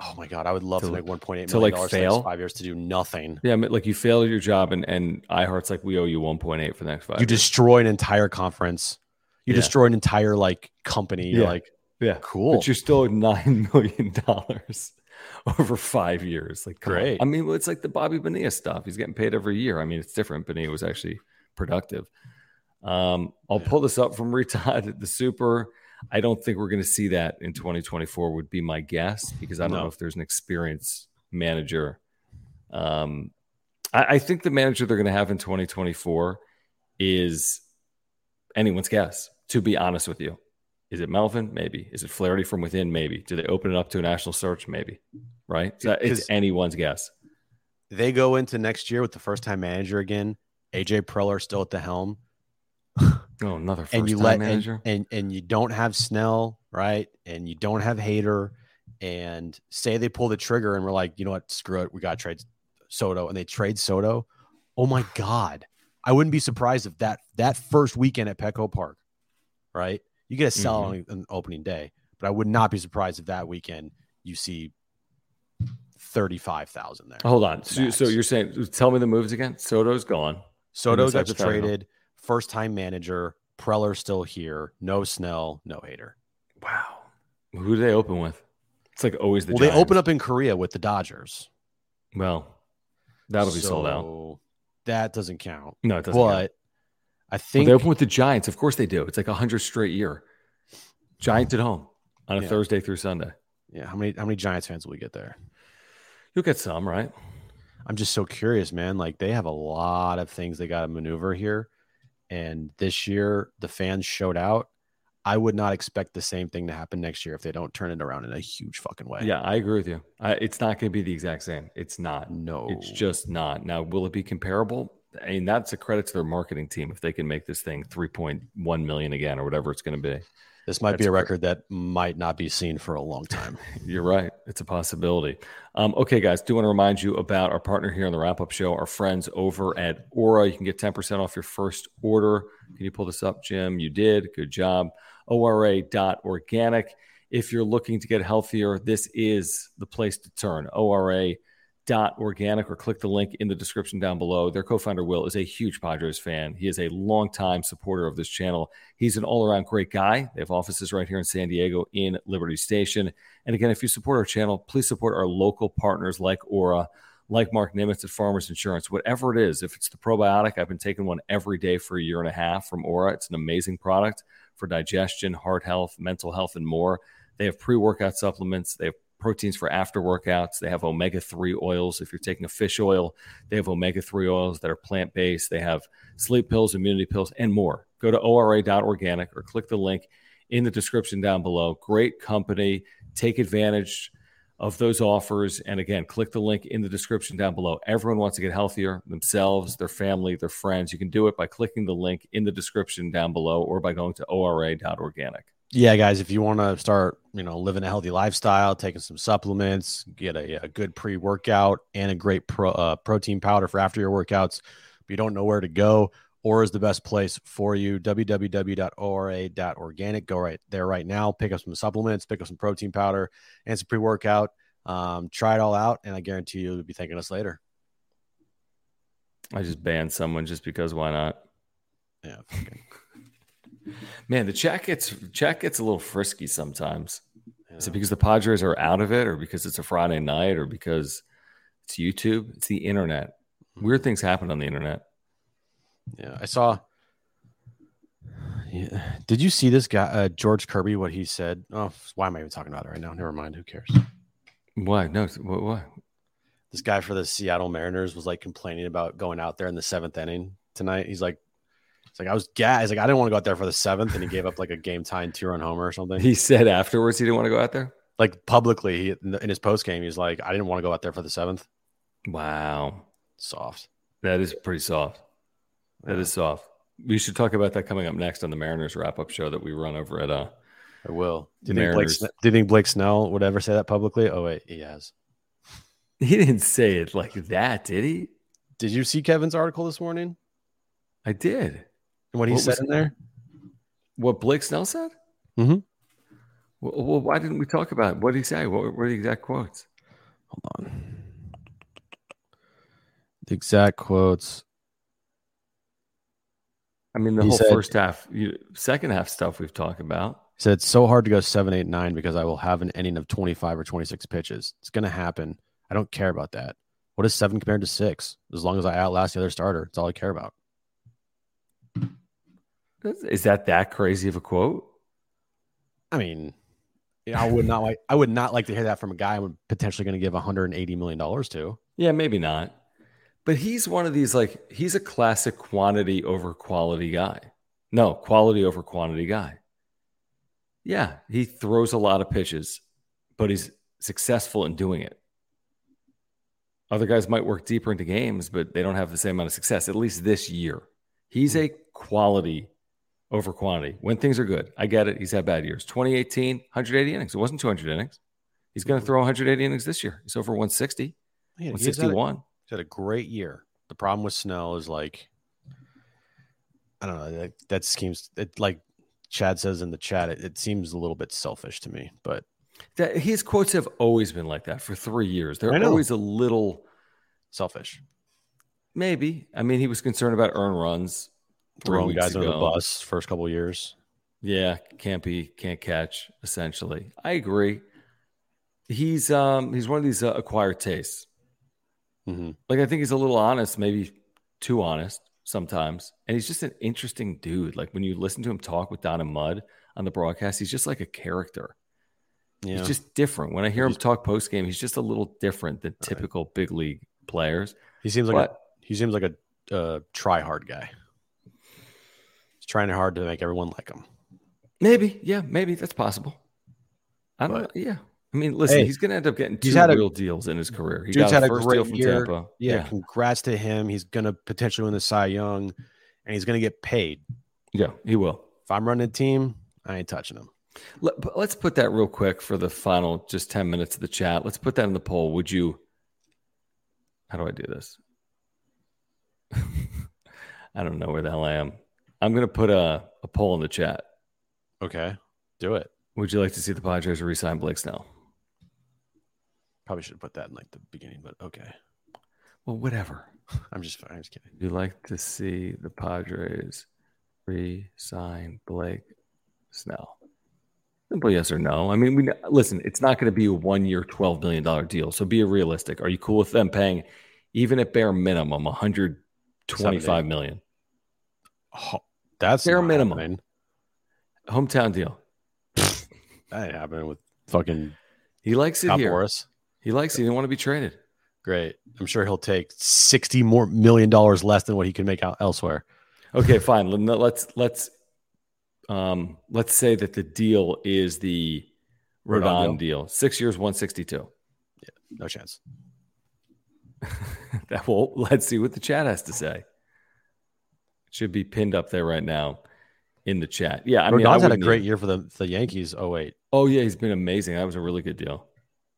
Oh, my God. I would love to make $1.8 million for the next 5 years to do nothing. Yeah, I mean, like, you fail your job, and iHeart's like, we owe you 1.8 for the next 5 years. You destroy an entire conference. You destroy an entire, like, company. You're like, yeah, cool. But you're still $9 million over 5 years. Like, great. On. I mean, it's like the Bobby Bonilla stuff. He's getting paid every year. I mean, it's different. Bonilla was actually productive. I'll pull this up from Retod at the Super. I don't think we're going to see that in 2024 would be my guess, because I don't know if there's an experienced manager. I think the manager they're going to have in 2024 is anyone's guess, to be honest with you. Is it Melvin? Maybe. Is it Flaherty from within? Maybe. Do they open it up to a national search? Maybe. Right? So it's anyone's guess. They go into next year with the first-time manager again. AJ Preller still at the helm. Oh, another first-time manager, and you don't have Snell, right? And you don't have Hader, and say they pull the trigger, and we're like, you know what? Screw it, we got to trade Soto, and they trade Soto. Oh my God, I wouldn't be surprised if that first weekend at Petco Park, right? You get a sell on opening day, but I would not be surprised if that weekend you see 35,000 there. Hold on, so you're saying? Tell me the moves again. Soto's gone. Soto got traded. First-time manager, Preller still here, no Snell, no Hader. Wow. Who do they open with? It's like always the Giants. They open up in Korea with the Dodgers. Well, that'll be sold out. That doesn't count. No, it doesn't count. I think they open with the Giants. Of course they do. It's like 100 straight year. Giants at home on a Thursday through Sunday. Yeah, how many Giants fans will we get there? You'll get some, right? I'm just so curious, man. Like, they have a lot of things they got to maneuver here. And this year, the fans showed out. I would not expect the same thing to happen next year if they don't turn it around in a huge fucking way. Yeah, I agree with you. It's not going to be the exact same. It's not. No. It's just not. Now, will it be comparable? I mean, that's a credit to their marketing team if they can make this thing $3.1 million again or whatever it's going to be. This might be a record that might not be seen for a long time. You're right. It's a possibility. Okay, guys, do want to remind you about our partner here on the wrap-up show, our friends over at Ora. You can get 10% off your first order. Can you pull this up, Jim? You did. Good job. Ora.organic. If you're looking to get healthier, this is the place to turn. Ora.organic, or click the link in the description down below. Their co-founder, Will, is a huge Padres fan. He is a longtime supporter of this channel. He's an all-around great guy. They have offices right here in San Diego in Liberty Station. And again, if you support our channel, please support our local partners like Ora, like Marc Nimetz at Farmers Insurance, whatever it is. If it's the probiotic, I've been taking one every day for 1.5 years from Ora. It's an amazing product for digestion, heart health, mental health, and more. They have pre-workout supplements. They have proteins for after workouts. They have omega-3 oils. If you're taking a fish oil, they have omega-3 oils that are plant-based. They have sleep pills, immunity pills, and more. Go to ora.organic or click the link in the description down below. Great company. Take advantage of those offers. And again, click the link in the description down below. Everyone wants to get healthier, themselves, their family, their friends. You can do it by clicking the link in the description down below or by going to ora.organic. Yeah, guys, if you want to start, living a healthy lifestyle, taking some supplements, get a good pre-workout and a great protein powder for after your workouts, but you don't know where to go, Ora is the best place for you. www.ora.organic. Go right there right now. Pick up some supplements, pick up some protein powder and some pre-workout. Try it all out, and I guarantee you'll be thanking us later. I just banned someone just because why not? Yeah, okay. Man, the chat gets a little frisky sometimes. Yeah. Is it because the Padres are out of it, or because it's a Friday night, or because it's YouTube? It's the internet. Weird things happen on the internet. Yeah, I saw. Yeah. Did you see this guy, George Kirby, what he said? Oh, why am I even talking about it right now? Never mind. Who cares? Why? No. What? This guy for the Seattle Mariners was complaining about going out there in the 7th inning tonight. He's like, I was gassed. He's like, I didn't want to go out there for the 7th, and he gave up a game-tying 2-run homer or something. He said afterwards he didn't want to go out there? Publicly, in his post-game, he's like, I didn't want to go out there for the 7th. Wow. Soft. That is pretty soft. That is soft. We should talk about that coming up next on the Mariners wrap-up show that we run over at I will. Do you think Blake Snell would ever say that publicly? Oh, wait, he has. He didn't say it like that, did he? Did you see Kevin's article this morning? I did. And what he said in there? What Blake Snell said? Mm-hmm. Well, why didn't we talk about it? What did he say? What were the exact quotes? Hold on. The exact quotes. I mean, the whole first half, second half stuff we've talked about. He said, it's so hard to go 7, 8, 9 because I will have an inning of 25 or 26 pitches. It's going to happen. I don't care about that. What is 7 compared to 6? As long as I outlast the other starter, it's all I care about. Is that crazy of a quote? I mean, I would not like to hear that from a guy I'm potentially going to give $180 million to. Yeah, maybe not. But he's one of these, he's a classic quantity over quality guy. No, quality over quantity guy. Yeah, he throws a lot of pitches, but he's successful in doing it. Other guys might work deeper into games, but they don't have the same amount of success, at least this year. He's a quality over quantity when things are good. I get it. He's had bad years. 2018, 180 innings. It wasn't 200 innings. He's going to throw 180 innings this year. He's over 160, 161. He's had a great year. The problem with Snell is I don't know. That seems like Chad says in the chat. It seems a little bit selfish to me, but his quotes have always been like that for 3 years. They're always a little selfish. Maybe. I mean, he was concerned about earned runs. Throwing guys on the bus first couple of years. Yeah, can't catch, essentially. I agree. He's one of these acquired tastes. Mm-hmm. I think he's a little honest, maybe too honest sometimes. And he's just an interesting dude. When you listen to him talk with Don and Mudd on the broadcast, he's just like a character. Yeah. He's just different. When I hear him talk post game, he's just a little different than typical big league players. He seems like a try-hard guy. He's trying hard to make everyone like him. Maybe. Yeah, maybe. That's possible. I don't know. Yeah. I mean, listen, he's going to end up getting two real deals in his career. He got a first deal from Tampa. Yeah, congrats to him. He's going to potentially win the Cy Young, and he's going to get paid. Yeah, he will. If I'm running a team, I ain't touching him. Let's put that real quick for the final just 10 minutes of the chat. Let's put that in the poll. Would you? How do I do this? I don't know where the hell I am. I'm going to put a poll in the chat. Okay, do it. Would you like to see the Padres re-sign Blake Snell? Probably should have put that in like the beginning, but okay. Well, whatever. I'm just kidding. Would you like to see the Padres re-sign Blake Snell? Simple yes or no. I mean, we listen, it's not going to be a one-year $12 million deal, so be realistic. Are you cool with them paying, even at bare minimum, $125 million? Oh, that's bare minimum. Happening. Hometown deal. That ain't happening with fucking. He likes it here. Morris. He likes it. He didn't want to be traded. Great. I'm sure he'll take $60 million less than what he can make out elsewhere. Okay, fine. Let's say that the deal is the Rodon deal. 6 years, 162. Yeah, no chance. Let's see what the chat has to say. It should be pinned up there right now in the chat. Yeah, I mean, Rodon's had a great year for the Yankees. 08. Oh yeah, he's been amazing. That was a really good deal.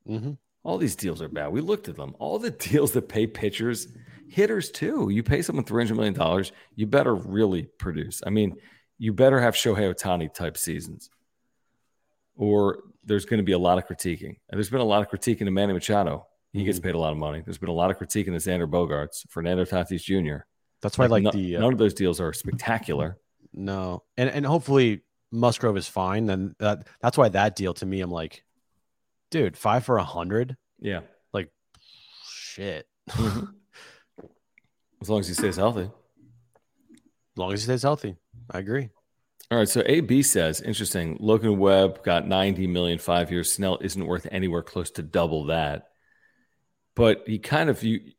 Mm-hmm. All these deals are bad. We looked at them. All the deals that pay pitchers, hitters too. You pay someone $300 million, you better really produce. I mean, you better have Shohei Ohtani type seasons, or there's going to be a lot of critiquing. And there's been a lot of critiquing to Manny Machado. He gets paid a lot of money. There's been a lot of critiquing to Xander Bogaerts, Fernando Tatis Jr. That's why none of those deals are spectacular. No, and hopefully Musgrove is fine. Then that's why that deal to me, I'm like, dude, 5 for $100. Yeah, like shit. As long as he stays healthy. As long as he stays healthy, I agree. All right, so AB says, interesting. Logan Webb got $90 million 5 years. Snell isn't worth anywhere close to double that. But he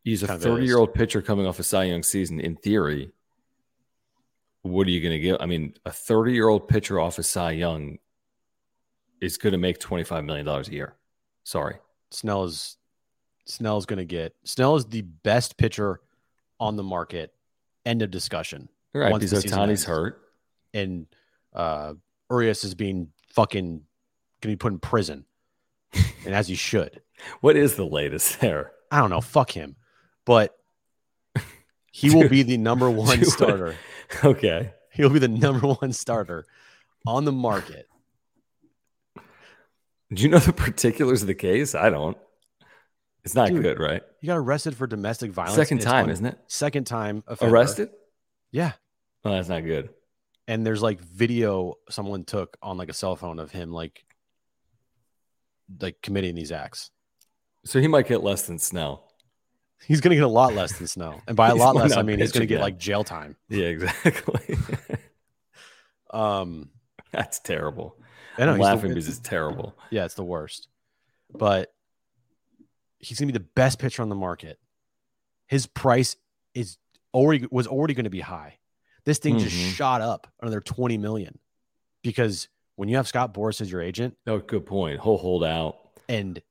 he's a 30-year-old pitcher coming off a Cy Young season. In theory, what are you going to give? I mean, a 30-year-old pitcher off a Cy Young is going to make $25 million a year. Sorry. Snell is the best pitcher on the market. End of discussion. All right, because Otani's hurt. And Urias is going to be put in prison. And as he should. What is the latest there? I don't know. Fuck him. But he will be the number one starter. Okay. He'll be the number one starter on the market. Do you know the particulars of the case? I don't. It's not good, right? He got arrested for domestic violence. Second time, isn't it? Second time. Offender. Arrested? Yeah. Oh, that's not good. And there's like video someone took on like a cell phone of him like committing these acts. So he might get less than Snell. He's going to get a lot less than Snell. And by a lot less, I mean, he's going to get like jail time. Yeah, exactly. That's terrible. I'm laughing because it's terrible. Yeah, it's the worst. But he's going to be the best pitcher on the market. His price was already going to be high. This thing just shot up another $20 million because when you have Scott Boras as your agent. Oh, good point. Whole holdout. And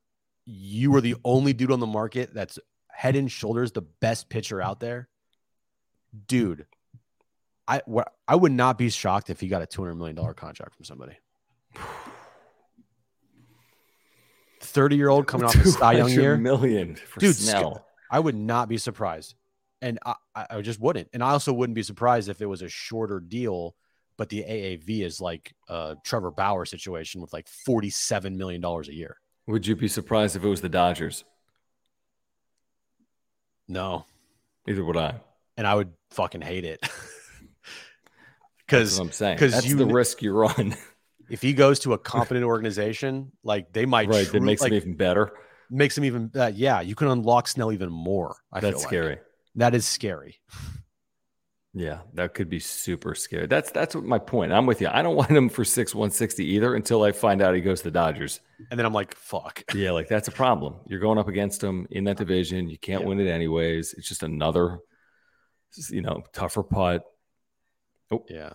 you are the only dude on the market that's head and shoulders the best pitcher out there. Dude, I would not be shocked if he got a $200 million contract from somebody. 30-year-old coming off a Cy Young year. Million for dude, Snell. I would not be surprised. And I just wouldn't. And I also wouldn't be surprised if it was a shorter deal. But the AAV is like a Trevor Bauer situation with like $47 million a year. Would you be surprised if it was the Dodgers? No. Neither would I. And I would fucking hate it. That's what I'm saying. That's the risk you run. If he goes to a competent organization, like they might. Right. That makes him even better. Makes him even. Yeah. You can unlock Snell even more. That's scary. That is scary. Yeah, that could be super scary. That's my point. I'm with you. I don't want him for $160 either until I find out he goes to the Dodgers. And then I'm like, fuck. Yeah, like that's a problem. You're going up against him in that division. You can't win it anyways. It's just another, tougher putt. Oh, yeah.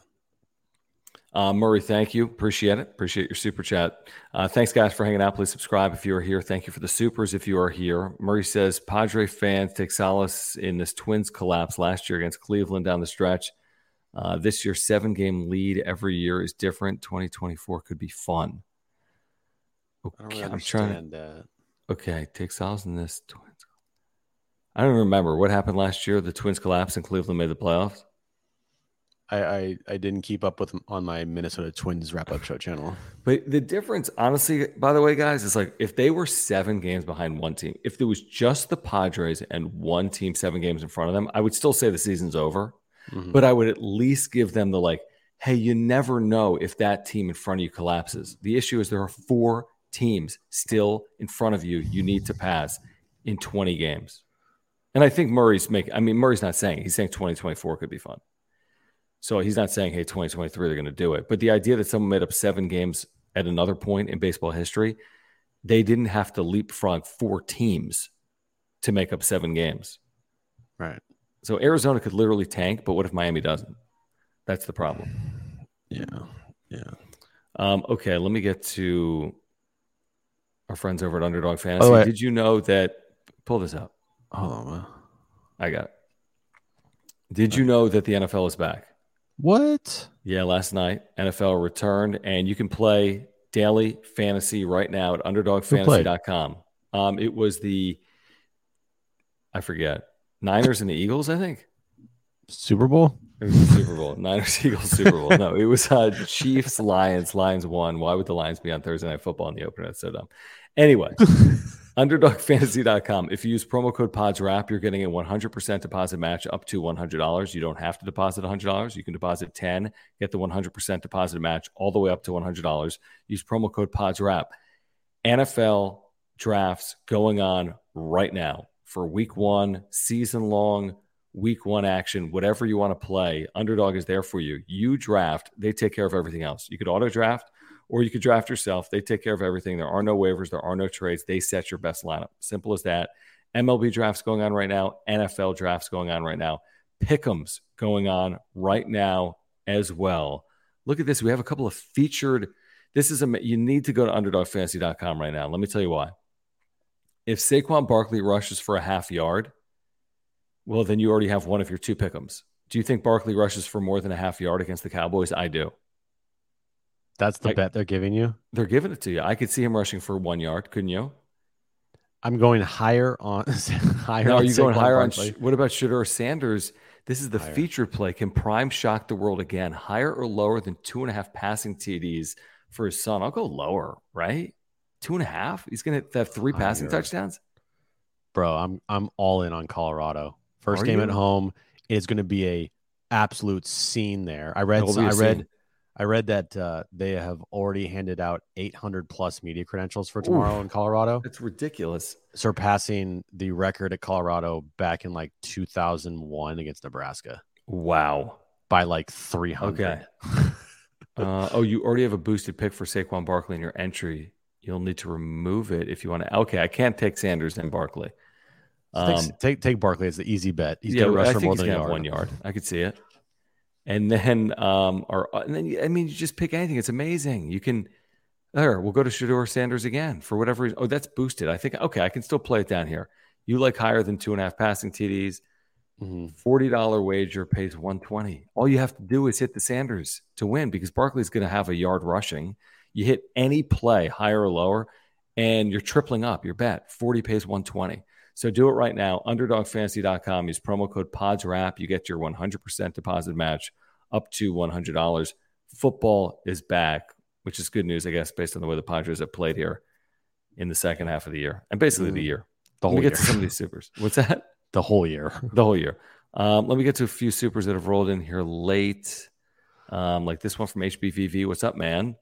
Murray, thank you. Appreciate it. Appreciate your super chat. Thanks, guys, for hanging out. Please subscribe if you are here. Thank you for the supers if you are here. Murray says, Padre fans take solace in this Twins collapse last year against Cleveland down the stretch. This year, 7-game lead every year is different. 2024 could be fun. Okay, I don't really understand that. Okay, take solace in this. Twins. I don't remember what happened last year. The Twins collapsed and Cleveland made the playoffs. I didn't keep up with on my Minnesota Twins wrap-up show channel. But the difference, honestly, by the way, guys, is like if they were 7 games behind one team, if there was just the Padres and one team 7 games in front of them, I would still say the season's over. Mm-hmm. But I would at least give them the like, hey, you never know if that team in front of you collapses. The issue is there are 4 teams still in front of you you need to pass in 20 games. And I think Murray's not saying. He's saying 2024 could be fun. So he's not saying, hey, 2023, they're going to do it. But the idea that someone made up 7 games at another point in baseball history, they didn't have to leapfrog 4 teams to make up 7 games. Right. So Arizona could literally tank, but what if Miami doesn't? That's the problem. Yeah. Okay, let me get to our friends over at Underdog Fantasy. Oh, did you know that – pull this up. Hold on, man. I got it. Did you know that the NFL is back? What? Yeah, last night NFL returned, and you can play daily fantasy right now at underdogfantasy.com. It was the, I forget, Niners and the Eagles, I think. Super Bowl? It was the Super Bowl. Niners, Eagles, Super Bowl. No, it was Chiefs, Lions. Lions won. Why would the Lions be on Thursday Night Football in the opener? That's so dumb. Anyway, underdogfantasy.com. If you use promo code PODSWRAP, you're getting a 100% deposit match up to $100. You don't have to deposit $100. You can deposit $10, get the 100% deposit match all the way up to $100. Use promo code PODSWRAP. NFL drafts going on right now for week 1, season-long, week 1 action, whatever you want to play, Underdog is there for you. You draft, they take care of everything else. You could auto draft or you could draft yourself. They take care of everything. There are no waivers. There are no trades. They set your best lineup. Simple as that. MLB drafts going on right now. NFL drafts going on right now. Pick'ems going on right now as well. Look at this. We have a couple of featured. You need to go to underdogfantasy.com right now. Let me tell you why. If Saquon Barkley rushes for a half yard, well, then you already have one of your 2 pick'ems. Do you think Barkley rushes for more than a half yard against the Cowboys? I do. That's the bet they're giving you? They're giving it to you. I could see him rushing for 1 yard. Couldn't you? I'm going higher on higher. No, are you Saquon going higher Barkley? What about Shedeur or Sanders? This is the higher. Feature play. Can Prime shock the world again? Higher or lower than 2.5 passing TDs for his son? I'll go lower, right? 2.5? He's going to have 3 passing touchdowns? Bro, I'm all in on Colorado. First game at home is going to be a absolute scene there. I read that they have already handed out 800+ media credentials for tomorrow in Colorado. It's ridiculous, surpassing the record at Colorado back in like 2001 against Nebraska. Wow, by like 300. Okay. You already have a boosted pick for Saquon Barkley in your entry. You'll need to remove it if you want to. Okay, I can't take Sanders and Barkley. Take Barkley as the easy bet. He's going to rush for more than a 1 yard. I could see it. And then, you just pick anything. It's amazing. You can. There, we'll go to Shedeur Sanders again for whatever reason. Oh, that's boosted. I think. Okay, I can still play it down here. You like higher than 2.5 passing TDs. Mm-hmm. $40 wager pays $120. All you have to do is hit the Sanders to win because Barkley's going to have a yard rushing. You hit any play higher or lower, and you're tripling up your bet. 40 pays $120. So do it right now. Underdogfantasy.com. Use promo code PODSWRAP. You get your 100% deposit match up to $100. Football is back, which is good news, I guess, based on the way the Padres have played here in the second half of the year and basically the year. The whole year. Let me get to some of these supers. What's that? The whole year. The whole year. Let me get to a few supers that have rolled in here late, like this one from HBVV. What's up, man?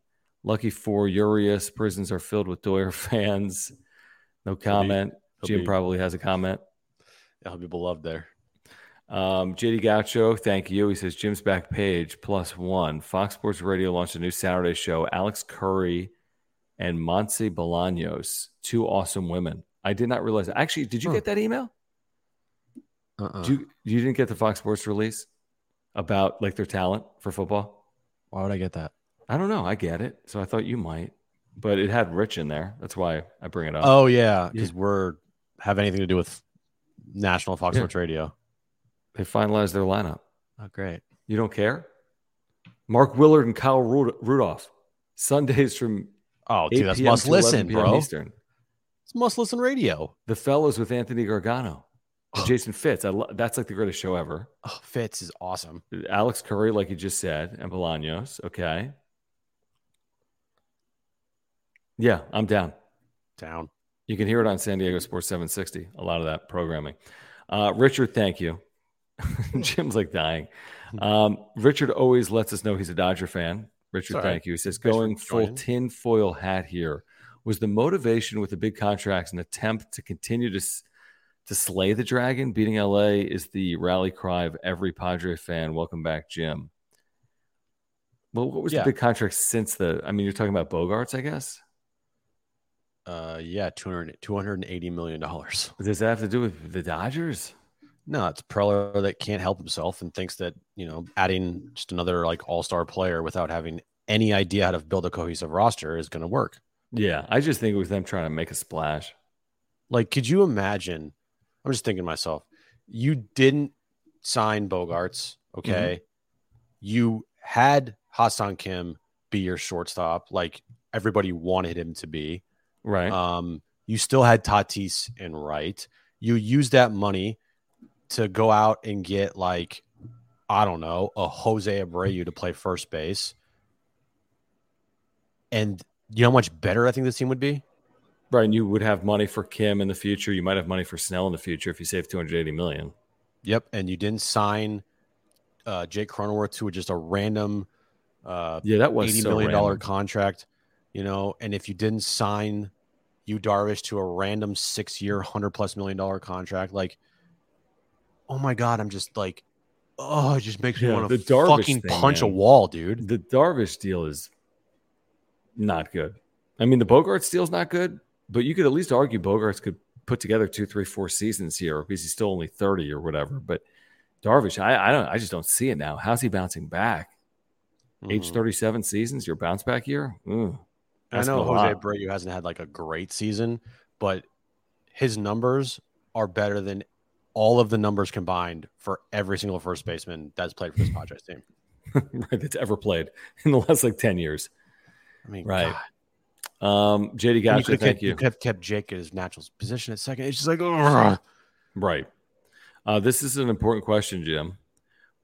Lucky for Urias. Prisons are filled with Doyer fans. No comment. Jim probably has a comment. I'll be beloved there. JD Gaucho, thank you. He says, Jim's back page +1. Fox Sports Radio launched a new Saturday show. Alex Curry and Montse Bolaños, 2 awesome women. I did not realize. Actually, did you get that email? You didn't get the Fox Sports release about like their talent for football? Why would I get that? I don't know. I get it. So I thought you might. But it had Rich in there. That's why I bring it up. Oh, yeah. Because we're... have anything to do with National Fox Sports Radio. They finalized their lineup. Oh, great. You don't care? Mark Willard and Kyle Rudolph. Sundays from dude, that's must listen, bro. Eastern. It's must listen radio. The Fellows with Anthony Gargano. Jason Fitz. That's like the greatest show ever. Oh, Fitz is awesome. Alex Curry, like you just said, and Bolaños. Okay. Yeah, I'm down. Down. You can hear it on San Diego Sports 760. A lot of that programming. Richard, thank you. Jim's like dying. Richard always lets us know he's a Dodger fan. Richard, thank you. He says, going full tinfoil hat here. Was the motivation with the big contracts an attempt to continue to slay the dragon? Beating LA is the rally cry of every Padre fan. Welcome back, Jim. Well, what was the big contract since the... I mean, you're talking about Bogaerts, I guess? Yeah, $280 million. Does that have to do with the Dodgers? No, it's Preller that can't help himself and thinks that, you know, adding just another like all-star player without having any idea how to build a cohesive roster is going to work. Yeah, I just think it was them trying to make a splash. Like, could you imagine... I'm just thinking to myself, you didn't sign Bogaerts, okay? Mm-hmm. You had Ha-Seong Kim be your shortstop, like everybody wanted him to be. Right. You still had Tatis and Wright. You used that money to go out and get, like, I don't know, a Jose Abreu to play first base. And you know how much better I think this team would be? Right, and you would have money for Kim in the future. You might have money for Snell in the future if you save $280 million. Yep, and you didn't sign Jake Cronenworth to just a random that was $80 million random contract, you know. And if you didn't sign Yu Darvish to a random 6-year, $100+ million contract, like, oh my God, I'm just like, oh, it just makes me want to fucking punch a wall, dude. The Darvish deal is not good. I mean, the Bogaerts deal is not good. But you could at least argue Bogaerts could put together 2, 3, 4 seasons here because he's still only 30 or whatever. But Darvish, I just don't see it now. How's he bouncing back? Age 37 seasons, your bounce back year? I know Jose Abreu hasn't had like a great season, but his numbers are better than all of the numbers combined for every single first baseman that's played for this Padres team. Right, that's ever played in the last like 10 years. I mean, right. God. JD Gotcha, thank you. You could have kept Jake at his natural position at second. It's just like, ugh. Right. This is an important question, Jim.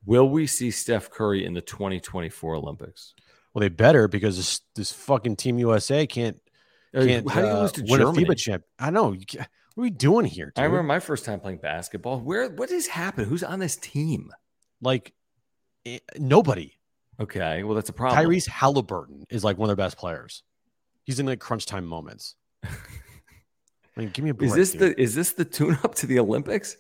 Will we see Steph Curry in the 2024 Olympics? Well, they better because this fucking Team USA can't how do you lose to win Germany? A FIBA champ. I know. What are we doing here, dude? I remember my first time playing basketball. What has happened? Who's on this team? Like, nobody. Okay, well, that's a problem. Tyrese Halliburton is like one of their best players. He's in like crunch time moments. I mean, give me a break. Is this the tune up to the Olympics?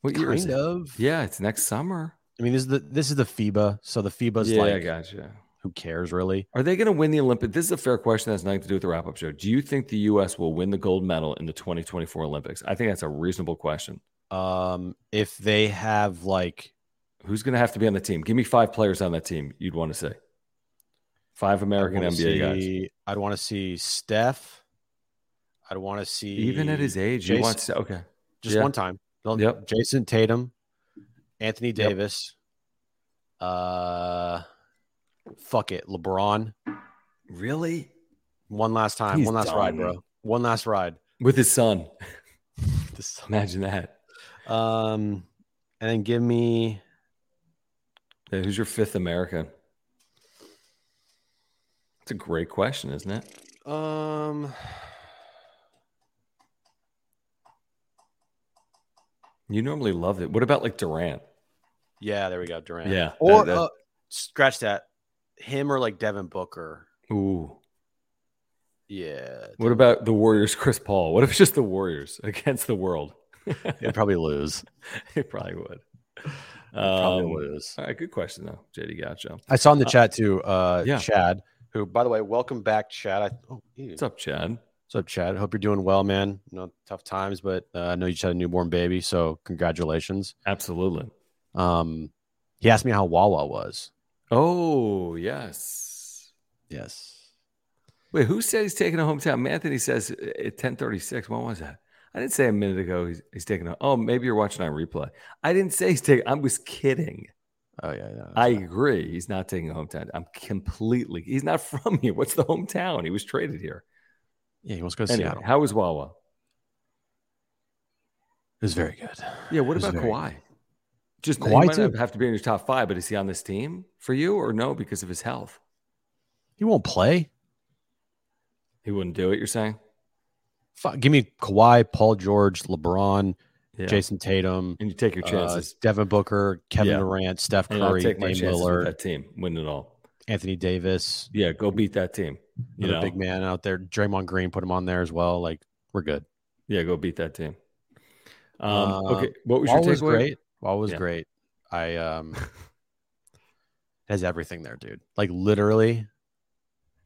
What year is it? Yeah, it's next summer. I mean, this is the FIBA. So the FIBA's like, I gotcha. Who cares really? Are they going to win the Olympics? This is a fair question. That has nothing to do with the wrap up show. Do you think the U.S. will win the gold medal in the 2024 Olympics? I think that's a reasonable question. If they have like, who's going to have to be on the team? Give me 5 players on that team. You'd want to say. 5 American NBA guys. I'd want to see Steph. I'd want to see... Even at his age, Jason, you want to... Okay. Just one time. Yep. Jason Tatum, Anthony Davis, fuck it, LeBron. Really? One last time. He's one last ride, bro. One last ride. With his son. Imagine that. And then give me... Yeah, who's your 5th American? It's a great question, isn't it? You normally love it. What about like Durant? Yeah, there we go, Durant. Yeah, or scratch that, him or like Devin Booker. Ooh, yeah. What about the Warriors, Chris Paul? What if it's just the Warriors against the world? They'd probably lose. They probably would. Probably lose. All right, good question though, JD Gotcha. I saw in the chat too. Chad. Who, by the way, welcome back, Chad. What's up, Chad? What's up, Chad? Hope you're doing well, man. You know, tough times, but I know you just had a newborn baby, so congratulations. Absolutely. He asked me how Wawa was. Oh, yes. Yes. Wait, who said he's taking a hometown? Anthony says at 10:36. When was that? I didn't say a minute ago he's taking a... Oh, maybe you're watching on replay. I didn't say he's taking... I was kidding. Oh, yeah, yeah. I agree. He's not taking a hometown. I'm completely – he's not from here. What's the hometown? He was traded here. Yeah, he was going to Seattle. How was Wawa? It was very good. Yeah, what about Kawhi? Good. Just Kawhi he might too. Have to be in your top five, but is he on this team for you or no because of his health? He won't play. He wouldn't do it, you're saying? Give me Kawhi, Paul George, LeBron, Jason Tatum. And you take your chances. Devin Booker, Kevin Durant, Steph Curry, Dame Lillard. That team, win it all. Anthony Davis. Yeah, go beat that team. You know? Big man out there. Draymond Green, put him on there as well. Like, we're good. Yeah, go beat that team. Okay, what was your takeaway? Wall was great. I has everything there, dude. Like, literally,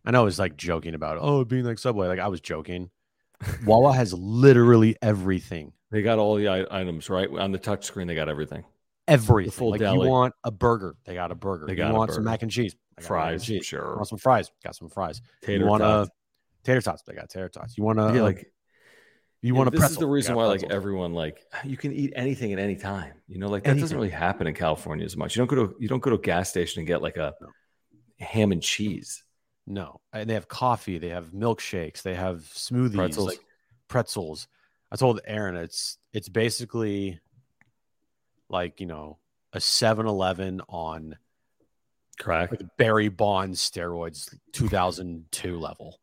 I know I was like joking about, being like Subway. Like, I was joking. Wawa has literally everything. They got all the items, right? On the touch screen, they got everything. Everything. The full deli. You want a burger, they got a burger. You want some mac and cheese. Fries, sure. Want some fries. Got some fries. Tater tots. They got tater tots. You want to want to pretzel. This is the reason why everyone you can eat anything at any time. You know, like that doesn't really happen in California as much. You don't go to a gas station and get like a ham and cheese. No, and they have coffee, they have milkshakes, they have smoothies, pretzels. I told Aaron it's basically like, you know, a 7-Eleven on crack, like Barry Bonds steroids 2002 level,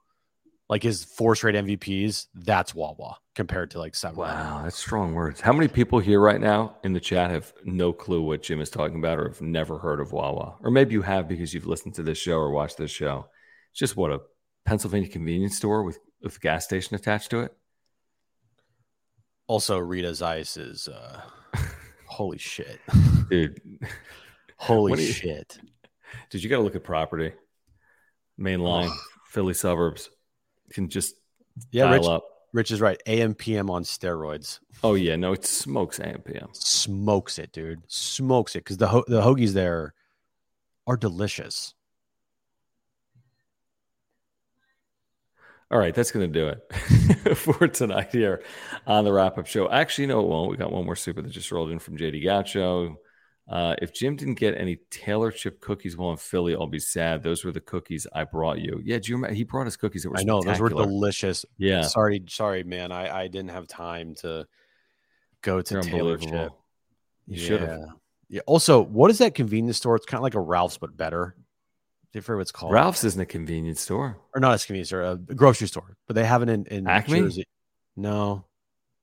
like his 4 straight MVPs. That's Wawa compared to like 7-Eleven. Wow, that's strong words. How many people here right now in the chat have no clue what Jim is talking about or have never heard of Wawa? Or maybe you have because you've listened to this show or watched this show. Just what a Pennsylvania convenience store with a gas station attached to it. Also, Rita's Ice is holy shit, dude. Holy shit, dude! You got to look at property, main line, Philly suburbs. You can just dial up. Rich is right. AM/PM on steroids. Oh yeah, no, it smokes AM/PM. Smokes it, dude. Smokes it because the hoagies there are delicious. All right, that's going to do it for tonight here on the wrap-up show. Actually, no, it won't. We got one more super that just rolled in from JD Gacho. If Jim didn't get any Taylor chip cookies while in Philly, I'll be sad. Those were the cookies I brought you. Yeah, do you remember? He brought us cookies that were spectacular. I know, those were delicious. Yeah. Sorry, man. I didn't have time to go to Taylor chip. You should have. Yeah. Also, what is that convenience store? It's kind of like a Ralph's, but better. I forget what it's called. Ralph's isn't a convenience store. Or not a convenience store, a grocery store. But they have it in Acme? Jersey. No.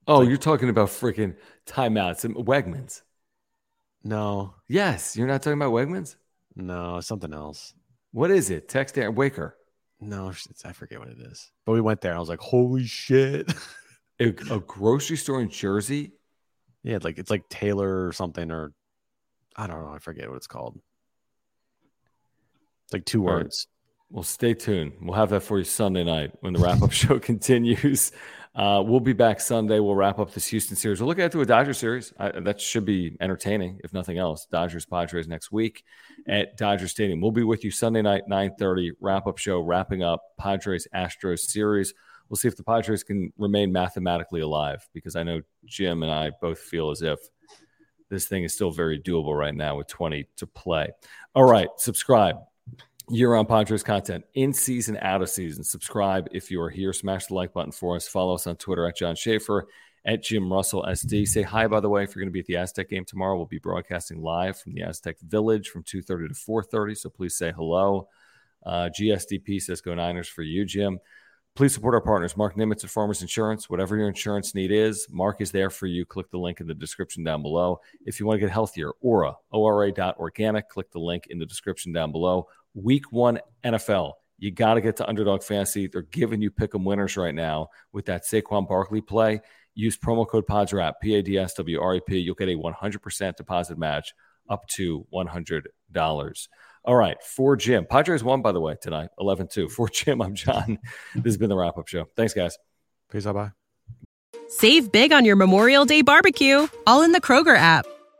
Oh, you're talking about freaking timeouts and Wegmans. No. Yes. You're not talking about Wegmans? No, something else. What is it? Text Aaron Waker. No, I forget what it is. But we went there and I was like, holy shit. A grocery store in Jersey? Yeah, like it's like Taylor or something, or I don't know. I forget what it's called. It's like 2 words. Right. Well, stay tuned. We'll have that for you Sunday night when the wrap-up show continues. We'll be back Sunday. We'll wrap up this Houston series. We'll look at it through a Dodgers series. That should be entertaining, if nothing else. Dodgers, Padres next week at Dodger Stadium. We'll be with you Sunday night, 9:30, wrap-up show, wrapping up Padres, Astros series. We'll see if the Padres can remain mathematically alive because I know Jim and I both feel as if this thing is still very doable right now with 20 to play. All right, subscribe. Year-round Padres content, in season, out of season. Subscribe if you are here. Smash the like button for us. Follow us on Twitter at John Schaefer, at Jim Russell SD. Say hi, by the way, if you're going to be at the Aztec game tomorrow. We'll be broadcasting live from the Aztec Village from 2:30 to 4:30, so please say hello. GSDP says go Niners for you, Jim. Please support our partners, Marc Nimetz at Farmers Insurance. Whatever your insurance need is, Mark is there for you. Click the link in the description down below. If you want to get healthier, Ora, ORA.organic. Click the link in the description down below. Week 1 NFL, you got to get to Underdog Fantasy. They're giving you pick'em winners right now with that Saquon Barkley play. Use promo code PADSWRAP, PADSWRAP. You'll get a 100% deposit match up to $100. All right, for Jim. Padres won, by the way, tonight, 11-2. For Jim, I'm John. This has been the Wrap-Up Show. Thanks, guys. Peace out, bye. Save big on your Memorial Day barbecue, all in the Kroger app.